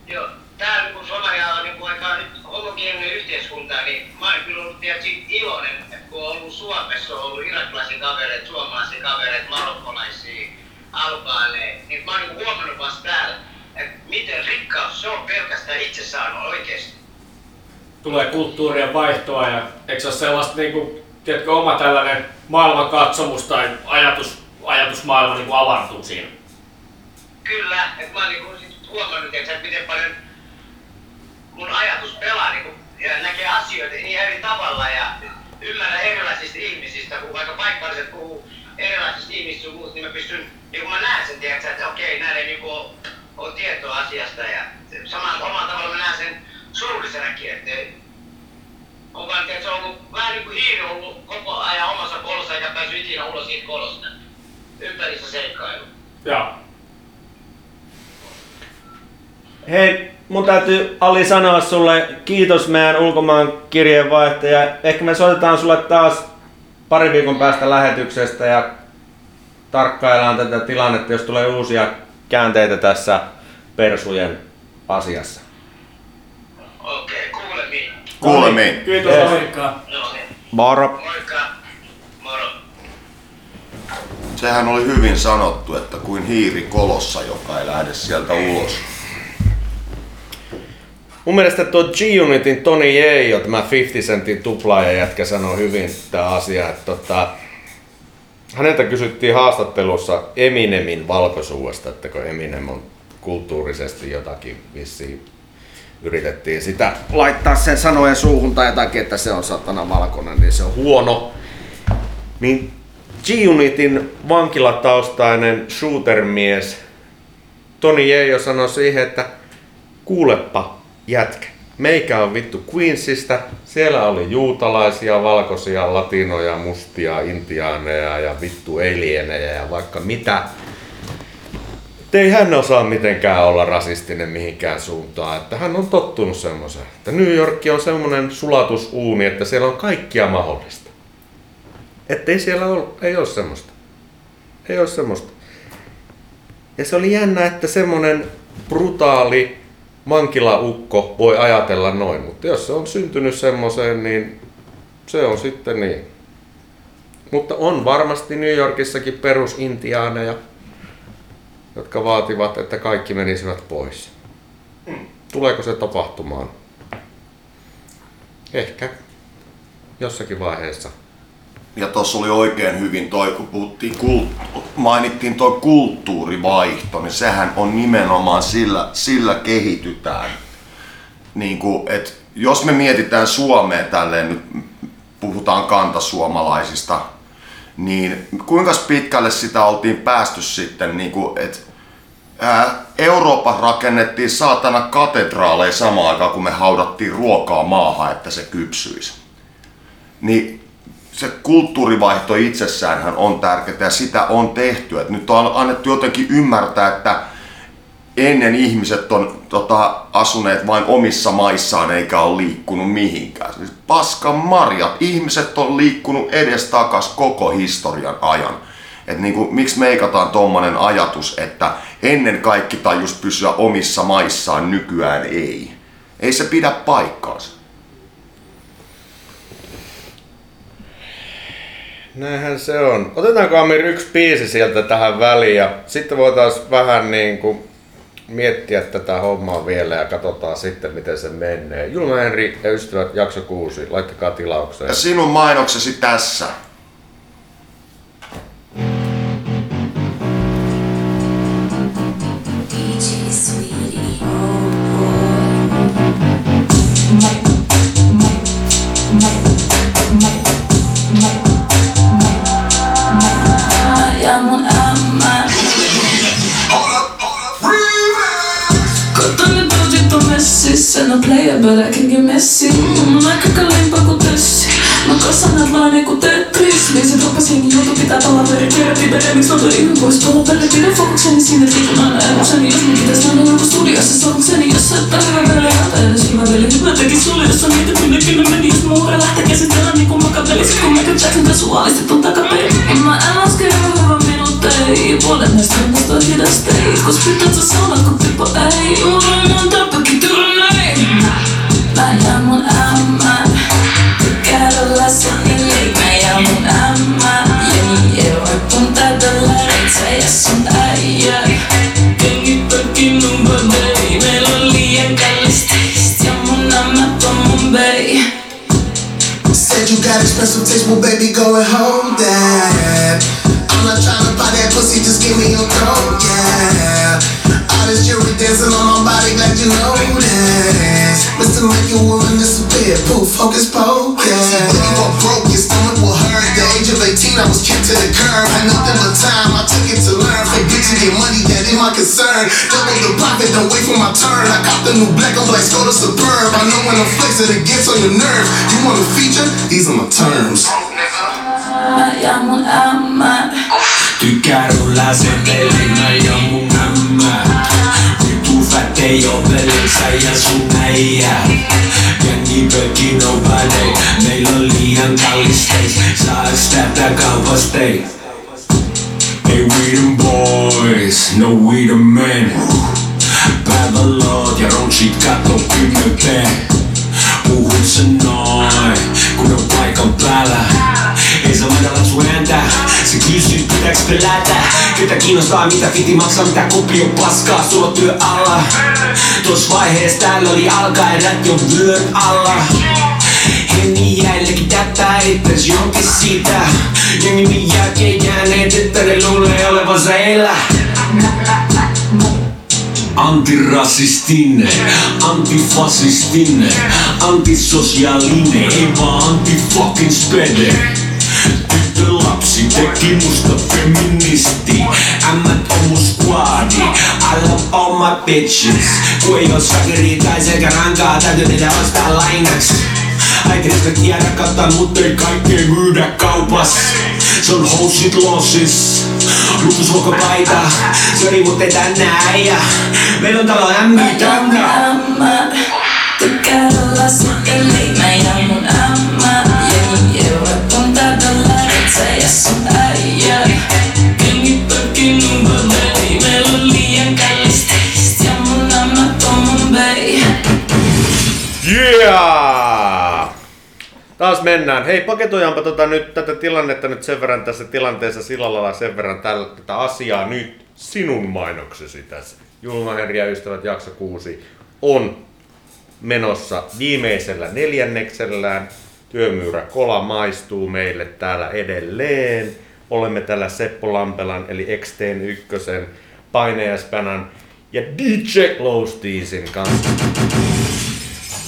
joo, täällä kun Somalia on niin aika homogeeninen yhteiskunta, niin mä oon kyllä ollut tietysti iloinen, että kun on ollut Suomessa, on ollut irakilaisia kavereita, suomalaisia kavereita, marokkolaisia, albaaneja, niin mä oon niin huomannut vasta täällä, että miten rikkaus se on pelkästään itse saanut oikeasti. Tulee kulttuurien vaihtoa ja eikö se ole sellaista, niin kuin, tiedätkö, oma tällainen maailmankatsomus tai ajatus, ajatusmaailma niin kuin avartuu siinä? Kyllä, että mä oon niinku huomannut, että miten paljon mun ajatus pelaa niinku, ja näkee asioita niin eri tavalla ja ymmärrän erilaisista ihmisistä, kun vaikka paikalliset puhuu erilaisista ihmisistä ja muut, niin mä pystyn, niin kun mä näen sen, tiedätkö, että okei, näin ei niinku ole, ole tietoa asiasta ja samalla omalla tavalla mä näen sen surullisenakin, että on vaan, että se on ollut vähän niin kuin hiiri ollut koko ajan omassa kolossa eikä päässyt ikinä ulos siitä kolosta, ympärissä seikkailu. Joo. Hei, mun täytyy Ali sanoa sulle kiitos meidän ulkomaan kirjeenvaihtaja. Ehkä me soitetaan sulle taas pari viikon päästä lähetyksestä ja tarkkaillaan tätä tilannetta, jos tulee uusia käänteitä tässä persujen asiassa. Okei, kuulemiin. Kuulemiin. Kiitos, yes. Moikka. Moro. Moikka. Moro. Sehän oli hyvin sanottu, että kuin hiiri kolossa, joka ei lähde sieltä ulos. Mun mielestä tuo G-Unitin Tony Yeo, tämä viidenkymmenen sentin tuplaajajätkä, sanoi hyvin tämä asia. Että tota, häneltä kysyttiin haastattelussa Eminemin valkoisuudesta, että kun Eminem on kulttuurisesti jotakin vissiin, yritettiin sitä laittaa sen sanojen suuhun tai jotakin, että se on satana valkoinen, niin se on huono. Niin G-Unitin vankilataustainen shootermies Tony Yeo sanoi siihen, että kuulepa jätkä. Meikä on vittu Queensista. Siellä oli juutalaisia, valkoisia, latinoja, mustia, intiaaneja ja vittu alienejä ja vaikka mitä. Ei hän osaa mitenkään olla rasistinen mihinkään suuntaan. Että hän on tottunut semmoiseen. Että New York on semmoinen sulatusuuni, että siellä on kaikkia mahdollista. Että ei siellä ole, ei ole semmoista. Ei ole semmoista. Ja se oli jännä, että semmoinen brutaali vankilaukko voi ajatella noin, mutta jos se on syntynyt semmoiseen, niin se on sitten niin. Mutta on varmasti New Yorkissakin perusintiaaneja, jotka vaativat, että kaikki menisivät pois. Tuleeko se tapahtumaan? Ehkä jossakin vaiheessa. Ja tuossa oli oikein hyvin toi, kun puhuttiin kulttu- mainittiin tuo kulttuurivaihto, niin sehän on nimenomaan sillä, sillä kehitytään. Niin kuin, et jos me mietitään Suomea tälleen, nyt puhutaan kantasuomalaisista, niin kuinka pitkälle sitä oltiin päästy sitten, niin kuin, et, ää, Euroopan rakennettiin saatana katedraaleja samaan aikaan, kun me haudattiin ruokaa maahan, että se kypsyisi. Niin, se kulttuurivaihto itsessäänhän on tärkeää ja sitä on tehty. Et nyt on annettu jotenkin ymmärtää, että ennen ihmiset on tota, asuneet vain omissa maissaan eikä ole liikkunut mihinkään. Siis paskan marjat, ihmiset on liikkunut edestakas koko historian ajan. Et niinku, miksi meikataan tommonen ajatus, että ennen kaikki tajus pysyä omissa maissaan, nykyään ei. Ei se pidä paikkaansa. Näinhän se on. Otetaanko Amir yksi biisi sieltä tähän väliin ja sitten voitaisiin vähän niin kuin miettiä tätä hommaa vielä ja katsotaan sitten miten se menee. Julma Henri ja ystävät, jakso kuusi. Laittakaa tilaukseen. Ja sinun mainoksesi tässä. I no player, but I can get messy. Mun aika limpa ku tössi. Mä kasanat vaan niinku Tetris. Viisin ropas hengi, joutu pitää palaa veri kerti. Vede miks mä toi ihme pois palaa veri. Pidä fokukseni sinne riikunana emukseni. Jos mun pitäis näin joku studiossa sormukseni. Jos sä et ole hyvä veli, jota edes hyvä veli. Mä tekin sulle, jos sä mietit minne kyllä meni. Jos mun uhre lähtee käsitellä niinku makavelis. Kun mä kytäksyn kasuaaliset on takapein. Mä en laske jo hyvä minuuttei. Puolet näistä musta hidastei. Kos pität sä saada ku pipo ei. Uuden on tappakin tyrnä. Mä mun amma, tykkää olla sinille. Mä mun amma, jengi ei voi puntaa dollareita ja sun aija. Jengi toki number day, meillä on liian kallis taste. Ja mun ammat on mun bay. Said you got a special taste, well baby go and hold that. I'm not tryna buy that pussy, just give me your coat, yeah. All this jewelry dancing on my body, glad you know that. Mister Make your woman disappear, poof, focus, poke, yeah. See, looking for broke, your stomach will hurt. The age of eighteen, I was kicked to the curb. Had nothing but time, I took it to learn. Fake bitches get money, that ain't my concern. Double the profit, don't wait for my turn. I got the new black, I'm like, go to Suburb. I know when I'm flexing, it gets on your nerves. You want a feature? These are my terms. Ja mun amma, tykkää rullaa sen velinä. Ja mun amma, vitufat ei oo velinsä ja sun äijä. Jengi pökin on vanei, meil on liian kallisteis. Saa tätä kaupastei. Hey we them boys, no we them men. Päiväloot ja ronsit kato kymmenteen. Puhut se noin, kun on paikan päällä. Ei saa mennä lapsu ääntä, se kysyy pitääks pelätä. Ketä kiinnostaa mitä fiti maksaa, mitä kopio paskaa, sulla työ alla. Tos vaiheessa täällä oli alkaerät jo vyön alla. Henni jäi lekitätä, ettäs jonkin sitä. Jengini jälkeen jääneet, että ne luulee olevansa elä. Antirasistinen, antifasistinen, antisosiaalinen, ei vaan antifucking spede. Tyttö lapsi teki musta feministi, ämmät on mun squadi, I love all my bitches. Ku ei oo sakeri tai selkärankaa, täytyy niitä ostaa lainaks. Äiti respektiä rakkauttaa, mut ei kaikkea myydä kaupas. Se on housit lossis, luksushuokopaita. Sori mut ei tänään äijä, meil on talo ämmy tänne. Mä ja mun amma, tykkää olla sukeli. Mä ja mun amma, jengi ei voi puntaa dollareita ja sun äijä. Jengi toki number day, meil on liian kallis taste. Ja mun amma on mun bay. Yeah! Taas mennään. Hei, paketoijaanpa tota nyt tätä tilannetta nyt sen verran tässä tilanteessa sillä lailla sen verran tällä, tätä asiaa nyt sinun mainoksesi tässä. Julma Henri ja ystävät jakso kuusi on menossa viimeisellä neljänneksellään. Työmyyrä kola maistuu meille täällä edelleen. Olemme täällä Seppo Lampelan eli Exteen ykkösen, Painajaspänan ja D J Loasteezen kanssa.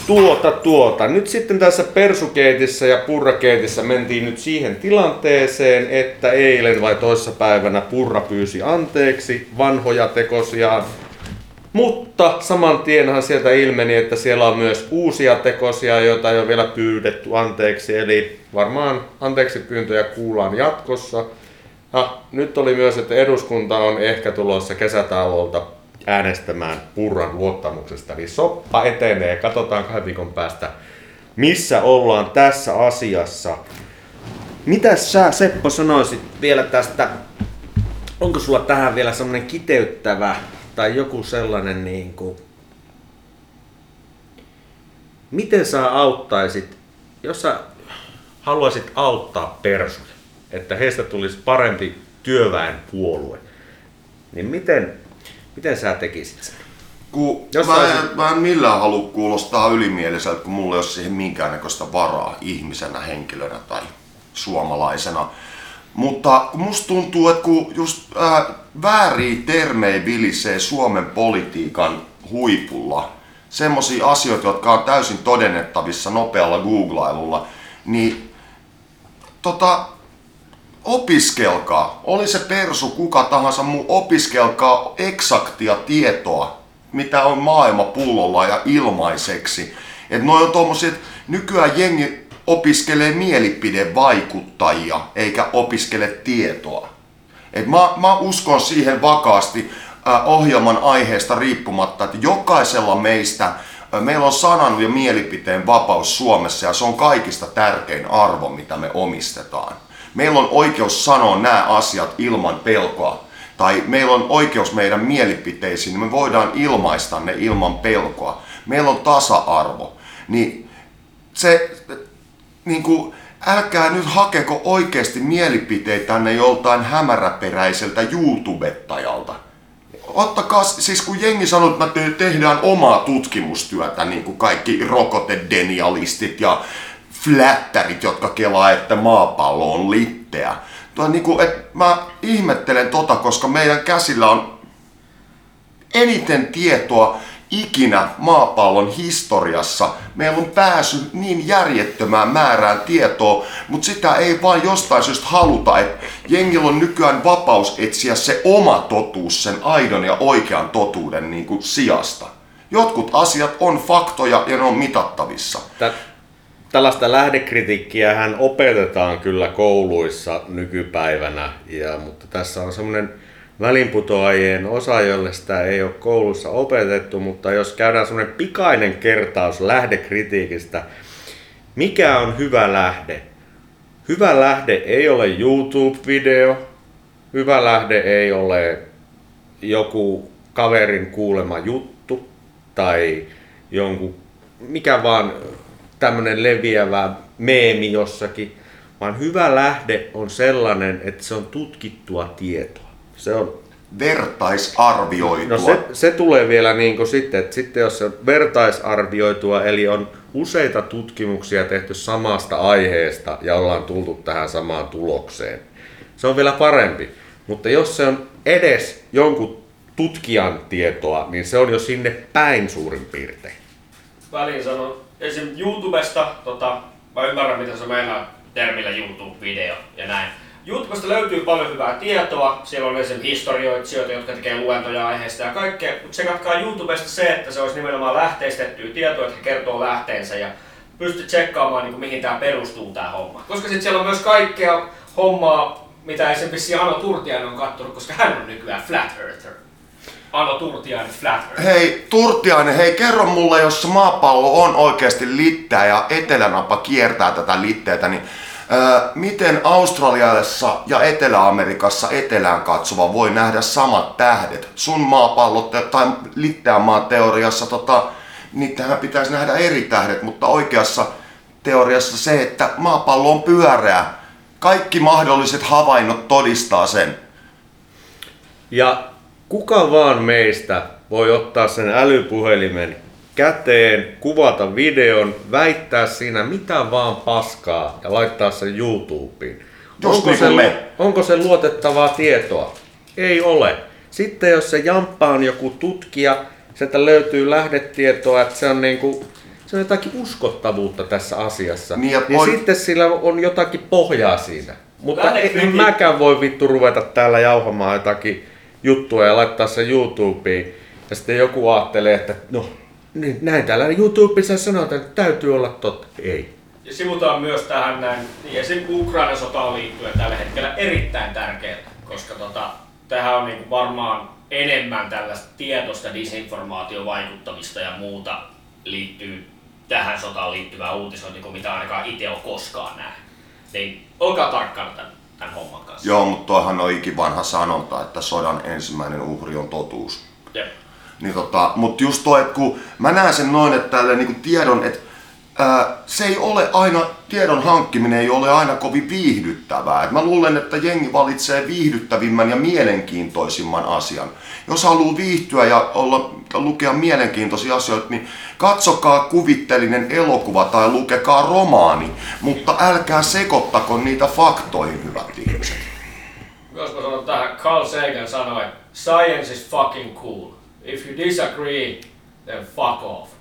Tuota, tuota. Nyt sitten tässä Persukeitissä ja Purrakeitissä mentiin nyt siihen tilanteeseen, että eilen vai toissapäivänä Purra pyysi anteeksi vanhoja tekosiaan. Mutta saman tienhan sieltä ilmeni, että siellä on myös uusia tekosia, joita ei ole vielä pyydetty anteeksi. Eli varmaan anteeksi pyyntöjä kuullaan jatkossa. Ja nyt oli myös, että eduskunta on ehkä tulossa kesätauolta äänestämään Purran luottamuksesta. Eli soppa etenee. Katsotaan kahden viikon päästä, missä ollaan tässä asiassa. Mitä sä, Seppo, sanoisit vielä tästä? Onko sulla tähän vielä semmoinen kiteyttävä tai joku sellainen, niin kuin, miten sä auttaisit, jos sä haluaisit auttaa persuja, että heistä tulisi parempi työväenpuolue, niin miten, miten sä tekisit sen? Ku, jos mä, en, olisit... mä en millään halua kuulostaa ylimieliseltä, kun mulla ei ole siihen minkäännäköistä varaa ihmisenä, henkilönä tai suomalaisena. Mutta musta tuntuu, että kun just äh, vääriä termejä vilisee Suomen politiikan huipulla, semmosia asioita, jotka on täysin todennettavissa nopealla googlailulla, niin tota, opiskelkaa, oli se persu kuka tahansa muu, opiskelkaa eksaktia tietoa, mitä on maailma pullolla ja ilmaiseksi. Et noi on tommoset, nykyään jengi opiskelee mielipidevaikuttajia, eikä opiskele tietoa. Et mä, mä uskon siihen vakaasti äh, ohjelman aiheesta riippumatta, että jokaisella meistä, äh, meillä on sanan ja mielipiteen vapaus Suomessa, ja se on kaikista tärkein arvo, mitä me omistetaan. Meillä on oikeus sanoa nämä asiat ilman pelkoa, tai meillä on oikeus meidän mielipiteisiin, niin me voidaan ilmaista ne ilman pelkoa. Meillä on tasa-arvo, niin se... Niin kuin, älkää nyt hakeko oikeasti mielipiteitänne joltain hämäräperäiseltä YouTubettajalta. Ottakaa, siis kun jengi sanoo, että me tehdään omaa tutkimustyötä, niin kuin kaikki rokotedenialistit ja flättärit, jotka kelaa, että maapallo on litteä. Tuo, niin kuin, et mä ihmettelen tota, koska meidän käsillä on eniten tietoa ikinä maapallon historiassa. Meillä on pääsy niin järjettömään määrään tietoa, mutta sitä ei vaan jostain syystä haluta, että jengillä on nykyään vapaus etsiä se oma totuus sen aidon ja oikean totuuden niin kuin sijasta. Jotkut asiat on faktoja ja ne on mitattavissa. Tä, tällaista lähdekritiikkiähän opetetaan kyllä kouluissa nykypäivänä, ja, mutta tässä on semmoinen välinputoajien osa, jolle sitä ei ole koulussa opetettu, mutta jos käydään semmoinen pikainen kertaus lähdekritiikistä, mikä on hyvä lähde? Hyvä lähde ei ole YouTube-video, hyvä lähde ei ole joku kaverin kuulema juttu tai jonkun, mikä vaan tämmöinen leviävä meemi jossakin, vaan hyvä lähde on sellainen, että se on tutkittua tietoa. Se on vertaisarvioitua. No se, se tulee vielä niin kuin sitten, että sitten jos se on vertaisarvioitua, eli on useita tutkimuksia tehty samasta aiheesta ja ollaan tultu tähän samaan tulokseen. Se on vielä parempi, mutta jos se on edes jonkun tutkijan tietoa, niin se on jo sinne päin suurin piirtein. Väliin sanon, esim. YouTubesta, tota, mä ymmärrän mitä se meinaa termillä YouTube-video ja näin. YouTubesta löytyy paljon hyvää tietoa, siellä on esimerkiksi historioitsijoita, jotka tekee luentoja aiheesta ja kaikkea, mutta tsekatkaa YouTubesta se, että se olisi nimenomaan lähteistettyä tietoa, että he kertoo lähteensä ja pystyt tsekkaamaan, niin kuin, mihin tämä perustuu tämä homma. Koska sitten siellä on myös kaikkea hommaa, mitä esimerkiksi Ano Turtiainen on katsonut, koska hän on nykyään flat earther. Ano Turtiainen, flat earther. Hei Turtiainen, hei kerro mulle, jos maapallo on oikeasti litteä ja etelänapa kiertää tätä litteätä, niin miten Australiassa ja Etelä-Amerikassa etelään katsova voi nähdä samat tähdet? Sun maapallo tai litteän maan teoriassa tota, niitähän pitäisi nähdä eri tähdet, mutta oikeassa teoriassa se, että maapallo on pyöreä. Kaikki mahdolliset havainnot todistaa sen. Ja kuka vaan meistä voi ottaa sen älypuhelimen käteen, kuvata videon, väittää siinä mitä vaan paskaa ja laittaa sen YouTubeen. Onko, niin se, onko se luotettavaa tietoa? Ei ole. Sitten jos se jamppa on joku tutkija, sieltä löytyy lähdetietoa, että se on niinku, se on jotakin uskottavuutta tässä asiassa. Niin ja niin sitten sillä on jotakin pohjaa siinä. Mutta en mäkään voi vittu ruveta täällä jauhamaan jotakin juttua ja laittaa se YouTubeen. Ja sitten joku ajattelee, että no niin, näin täällä YouTubessa sanotaan, että täytyy olla totta. Ei. Ja sivutaan myös tähän näin, niin esimerkiksi Ukrainan sotaan liittyen tällä hetkellä erittäin tärkeää, koska tota, tähän on niin varmaan enemmän tällaista tietoista disinformaatiovaikuttamista ja muuta liittyy tähän sotaan liittyvää uutisointia kuin mitä ainakaan itse on koskaan nähnyt. Niin olkaa tarkkana tämän, tämän homman kanssa. Joo, mutta toihan on ikivanha sanonta, että sodan ensimmäinen uhri on totuus. Jep. Niin tota, mutta just toi, että kun mä näen sen noin, että tälleen niinku tiedon, että ää, se ei ole aina, tiedon hankkiminen ei ole aina kovin viihdyttävää. Et mä luulen, että jengi valitsee viihdyttävimmän ja mielenkiintoisimman asian. Jos haluaa viihtyä ja olla, lukea mielenkiintoisia asioita, niin katsokaa kuvitteellinen elokuva tai lukekaa romaani, mutta älkää sekoittako niitä faktoihin, hyvät ihmiset. Jos mä sanon tähän, Carl Sagan sanoi, science is fucking cool. If you disagree, then fuck off.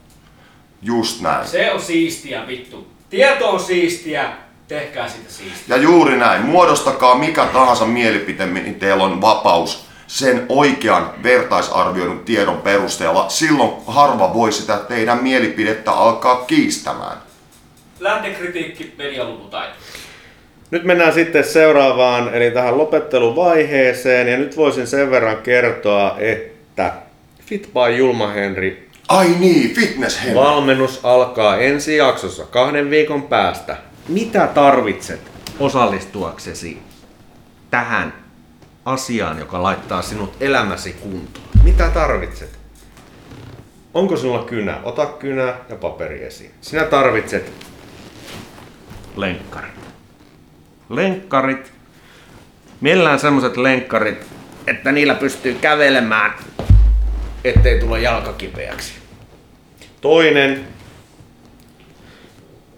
Just näin. Se on siistiä, vittu. Tieto on siistiä, tehkää sitä siistiä. Ja juuri näin. Muodostakaa mikä tahansa mielipite, niin teillä on vapaus sen oikean vertaisarvioidun tiedon perusteella. Silloin harva voi sitä teidän mielipidettä alkaa kiistämään. Lähdekritiikki, medialukutaito. Nyt mennään sitten seuraavaan, eli tähän lopetteluvaiheeseen. Ja nyt voisin sen verran kertoa, että Fit by Julma Henri. Ai niin, Fitness Henri. Valmennus alkaa ensi jaksossa kahden viikon päästä. Mitä tarvitset osallistuaksesi tähän asiaan, joka laittaa sinut elämäsi kuntoon? Mitä tarvitset? Onko sinulla kynä? Ota kynä ja paperi esiin. Sinä tarvitset lenkkarit. Lenkkarit. Meillä on sellaiset lenkkarit, että niillä pystyy kävelemään, ettei tule jalkakipeäksi. Toinen.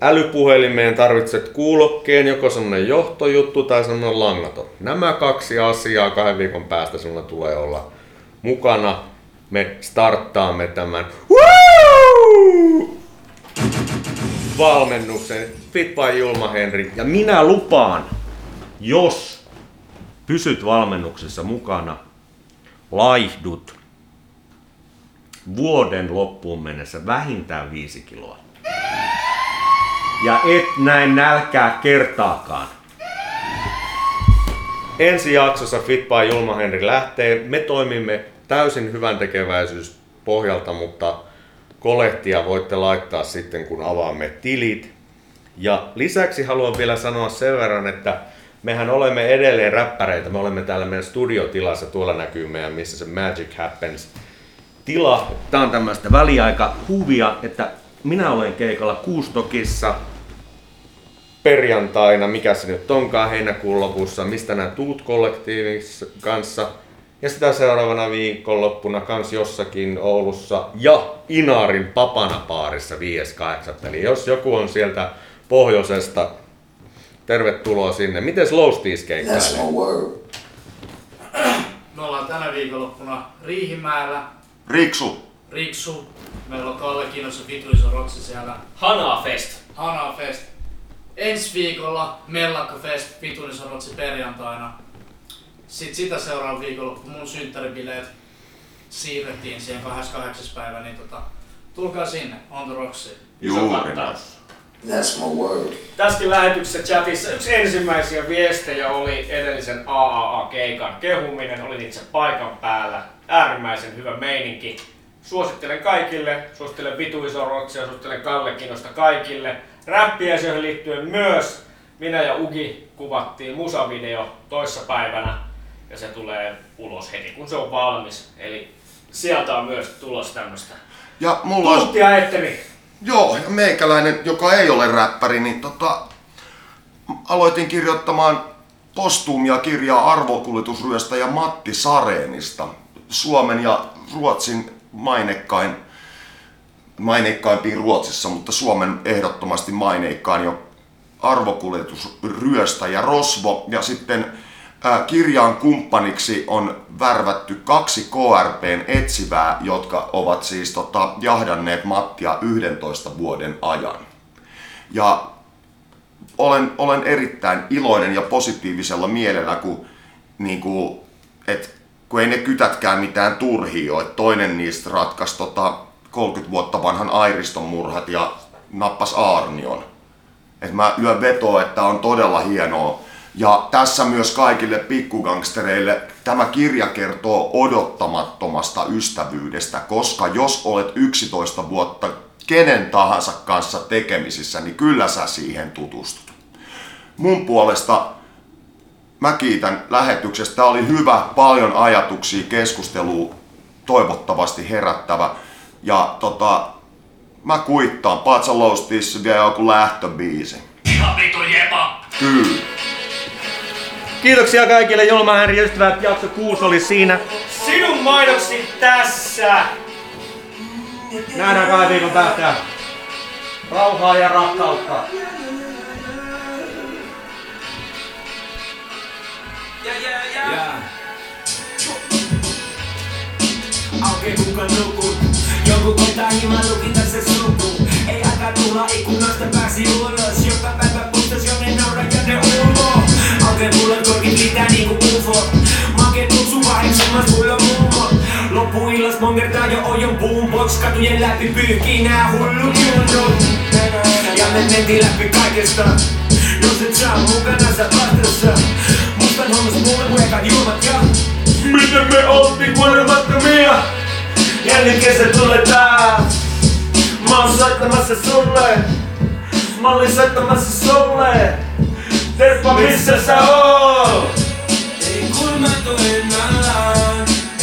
Älypuhelimeen tarvitset kuulokkeen, joko semmonen johtojuttu tai semmonen langaton. Nämä kaksi asiaa kahden viikon päästä sinulla tulee olla mukana. Me starttaamme tämän Woo! valmennuksen Fit by Julma Henri. Ja minä lupaan, jos pysyt valmennuksessa mukana, laihdut vuoden loppuun mennessä vähintään viisi kiloa. Ja et näin nälkää kertaakaan. Ensi jaksossa Fit by Julma Henri lähtee. Me toimimme täysin hyväntekeväisyys pohjalta, mutta kolehtia voitte laittaa sitten, kun avaamme tilit. Ja lisäksi haluan vielä sanoa sen verran, että mehän olemme edelleen räppäreitä. Me olemme täällä meidän studiotilassa. Tuolla näkyy meidän, missä se Magic Happens. Tila. Tää on tämmöistä väliaikahuvia, että minä olen keikalla Kuustokissa perjantaina, mikä se nyt onkaan, heinäkuun lopussa, mistä nämä tuut kollektiivissa kanssa. Ja sitä seuraavana viikonloppuna kans jossakin Oulussa ja Inarin Papanapaarissa viides kahdeksatta Eli jos joku on sieltä pohjoisesta, tervetuloa sinne. Mites Loasteez keikkaili? That's my word. Me ollaan tänä viikonloppuna Riihimäellä. Riksu. Riksu. Meillä on Kalle Kiinnossa vituiso rotsi siellä. Hanaa-fest. Hanaa-fest. Ensi viikolla Mellakka-fest, vituiso rotsi perjantaina. Sitten sitä seuraavan viikolla, kun mun synttäribileet siirrettiin siihen kahdeskymmeneskahdeksas päivä, niin tota, tulkaa sinne, on the roksi. Juuri näin. That's my word. Tässäkin lähetyksessä chatissa yksi ensimmäisiä viestejä oli edellisen A A A-keikan kehuminen, olin itse paikan päällä. Äärimmäisen hyvä meininki. Suosittelen kaikille, suosittelen Vitu Iso Rotsia, suosittelen Kalle Kiinnosta kaikille. Räppiäisiöihin liittyen myös minä ja Ugi kuvattiin musavideo toissapäivänä ja se tulee ulos heti kun se on valmis. Eli sieltä on myös tulos tämmöstä ja mulla tuntia on eteni. Joo, ja meikäläinen, joka ei ole räppäri, niin tota, aloitin kirjoittamaan postuumia kirjaa arvokuljetusryöstäjä Matti Sareenista. Suomen ja Ruotsin mainekkain maineikkaimpiin Ruotsissa, mutta Suomen ehdottomasti maineikkaan jo arvokuljetus, ryöstä ja rosvo. Ja sitten ää, kirjaan kumppaniksi on värvätty kaksi K R P:n etsivää, jotka ovat siis tota, jahdanneet Mattia yhdentoista vuoden ajan. Ja olen, olen erittäin iloinen ja positiivisella mielellä, kun, niin kuin, et, kun ei ne kytätkään mitään turhia ole. Toinen niistä ratkaisi tota, kolmekymmentä vuotta vanhan Airiston murhat ja nappas Aarnion. Et mä yön vetoon, että on todella hienoa. Ja tässä myös kaikille pikkugangstereille tämä kirja kertoo odottamattomasta ystävyydestä, koska jos olet yksitoista vuotta kenen tahansa kanssa tekemisissä, niin kyllä sä siihen tutustut. Mun puolesta mä kiitän lähetyksestä. Tämä oli hyvä, paljon ajatuksia, keskustelua, toivottavasti herättävä. Ja tota, mä kuittaan, Patsa Lows Tiss vielä joku lähtöbiisi. Ihan vitu jepa! Kyllä. Kiitoksia kaikille Julma Henri ystävät, jakso kuusi oli siinä. Sinun mainoksi tässä! Nähdään kahden viikon päästä. Rauhaa ja rakkautta. Yeah, yeah, yeah. Yeah. Auke kuka nuku. Joku kohtaa hima lukita se suku. Ei aika tulla ikkunasta pääsi ulos. Joka päivä puhtas, jo ne naura ja ne ulmo. Auke pullon korkin pitää niinku ufo. Make tuksu vaheksumas pullon mummo. Loppuillas mongertaa jo ojon boombox. Katujen läpi pyyhkii nää hullut junnut. Ja me mentiin läpi kaikesta. Nouset saa mukana sä vastassa. Mustan hommas mulle kun ekat juomat ja miten me oltiin kuolemattomia. Ja nyt kesä tulee taas. Mä oon soittamassa sulle. Mä olin soittamassa sulle. Terppa missä sä oot? Ei kulmatu ennallaan.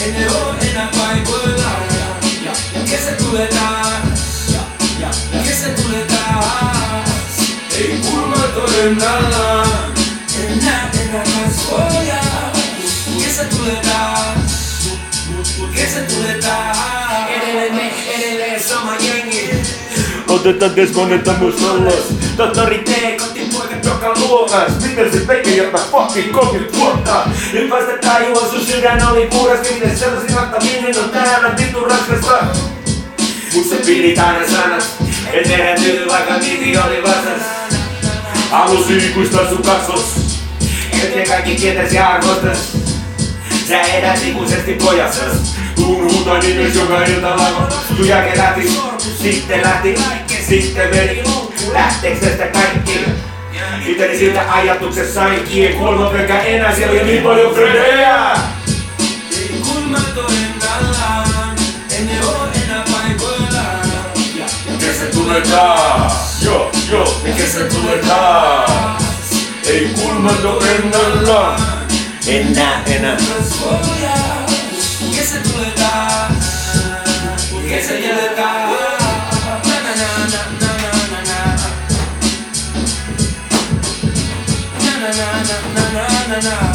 En ne oo enää paikoillaan. Ja, ja kesä tulee taas. Ja, ja, ja kesä tulee taas. Ei kulmatu ennallaan. Enää enää kasvoja. Kesä tulee taas. Kesä tulee taas. Edelleen me, edelleen sama jengi. Otetaan ties monetta mustallas. Tohtori tee kotipoikat joka luokas. Miten se teki jotta fucking kolmekymmentä vuotta. Nyt vasta tajua sun sydän oli puhdas. Miten sellaisin ottaminen on täällä vittu raskasta. Mut sä pidit aina sanat. Et eihän tyly vaikka miti oli vasas. Halusin ikuistaa sun kasvos. Et ne kaikki tietäis ja arvostas. Sä edät ikuisesti pojassas. Tuun huuta nimes joka ilta laiva. Sun jälkeen lähti, sitten lähti, sitten meni. Lähteeks tästä kaikki? Iteni siltä ajatukset sain kien. Kolma pökkää enää, siellä oli niin paljon frödejä. Ei kulmato ennallaan. En ne oo enää paikoillaan. Kesä tulee taas. Joo, joo, kesä tulee taas. Ei kulmato ennallaan. Enää, enää kasvoja. Kesä tulee taas. Kesä tulee taas. Na na na na na na. Na na na na na na na.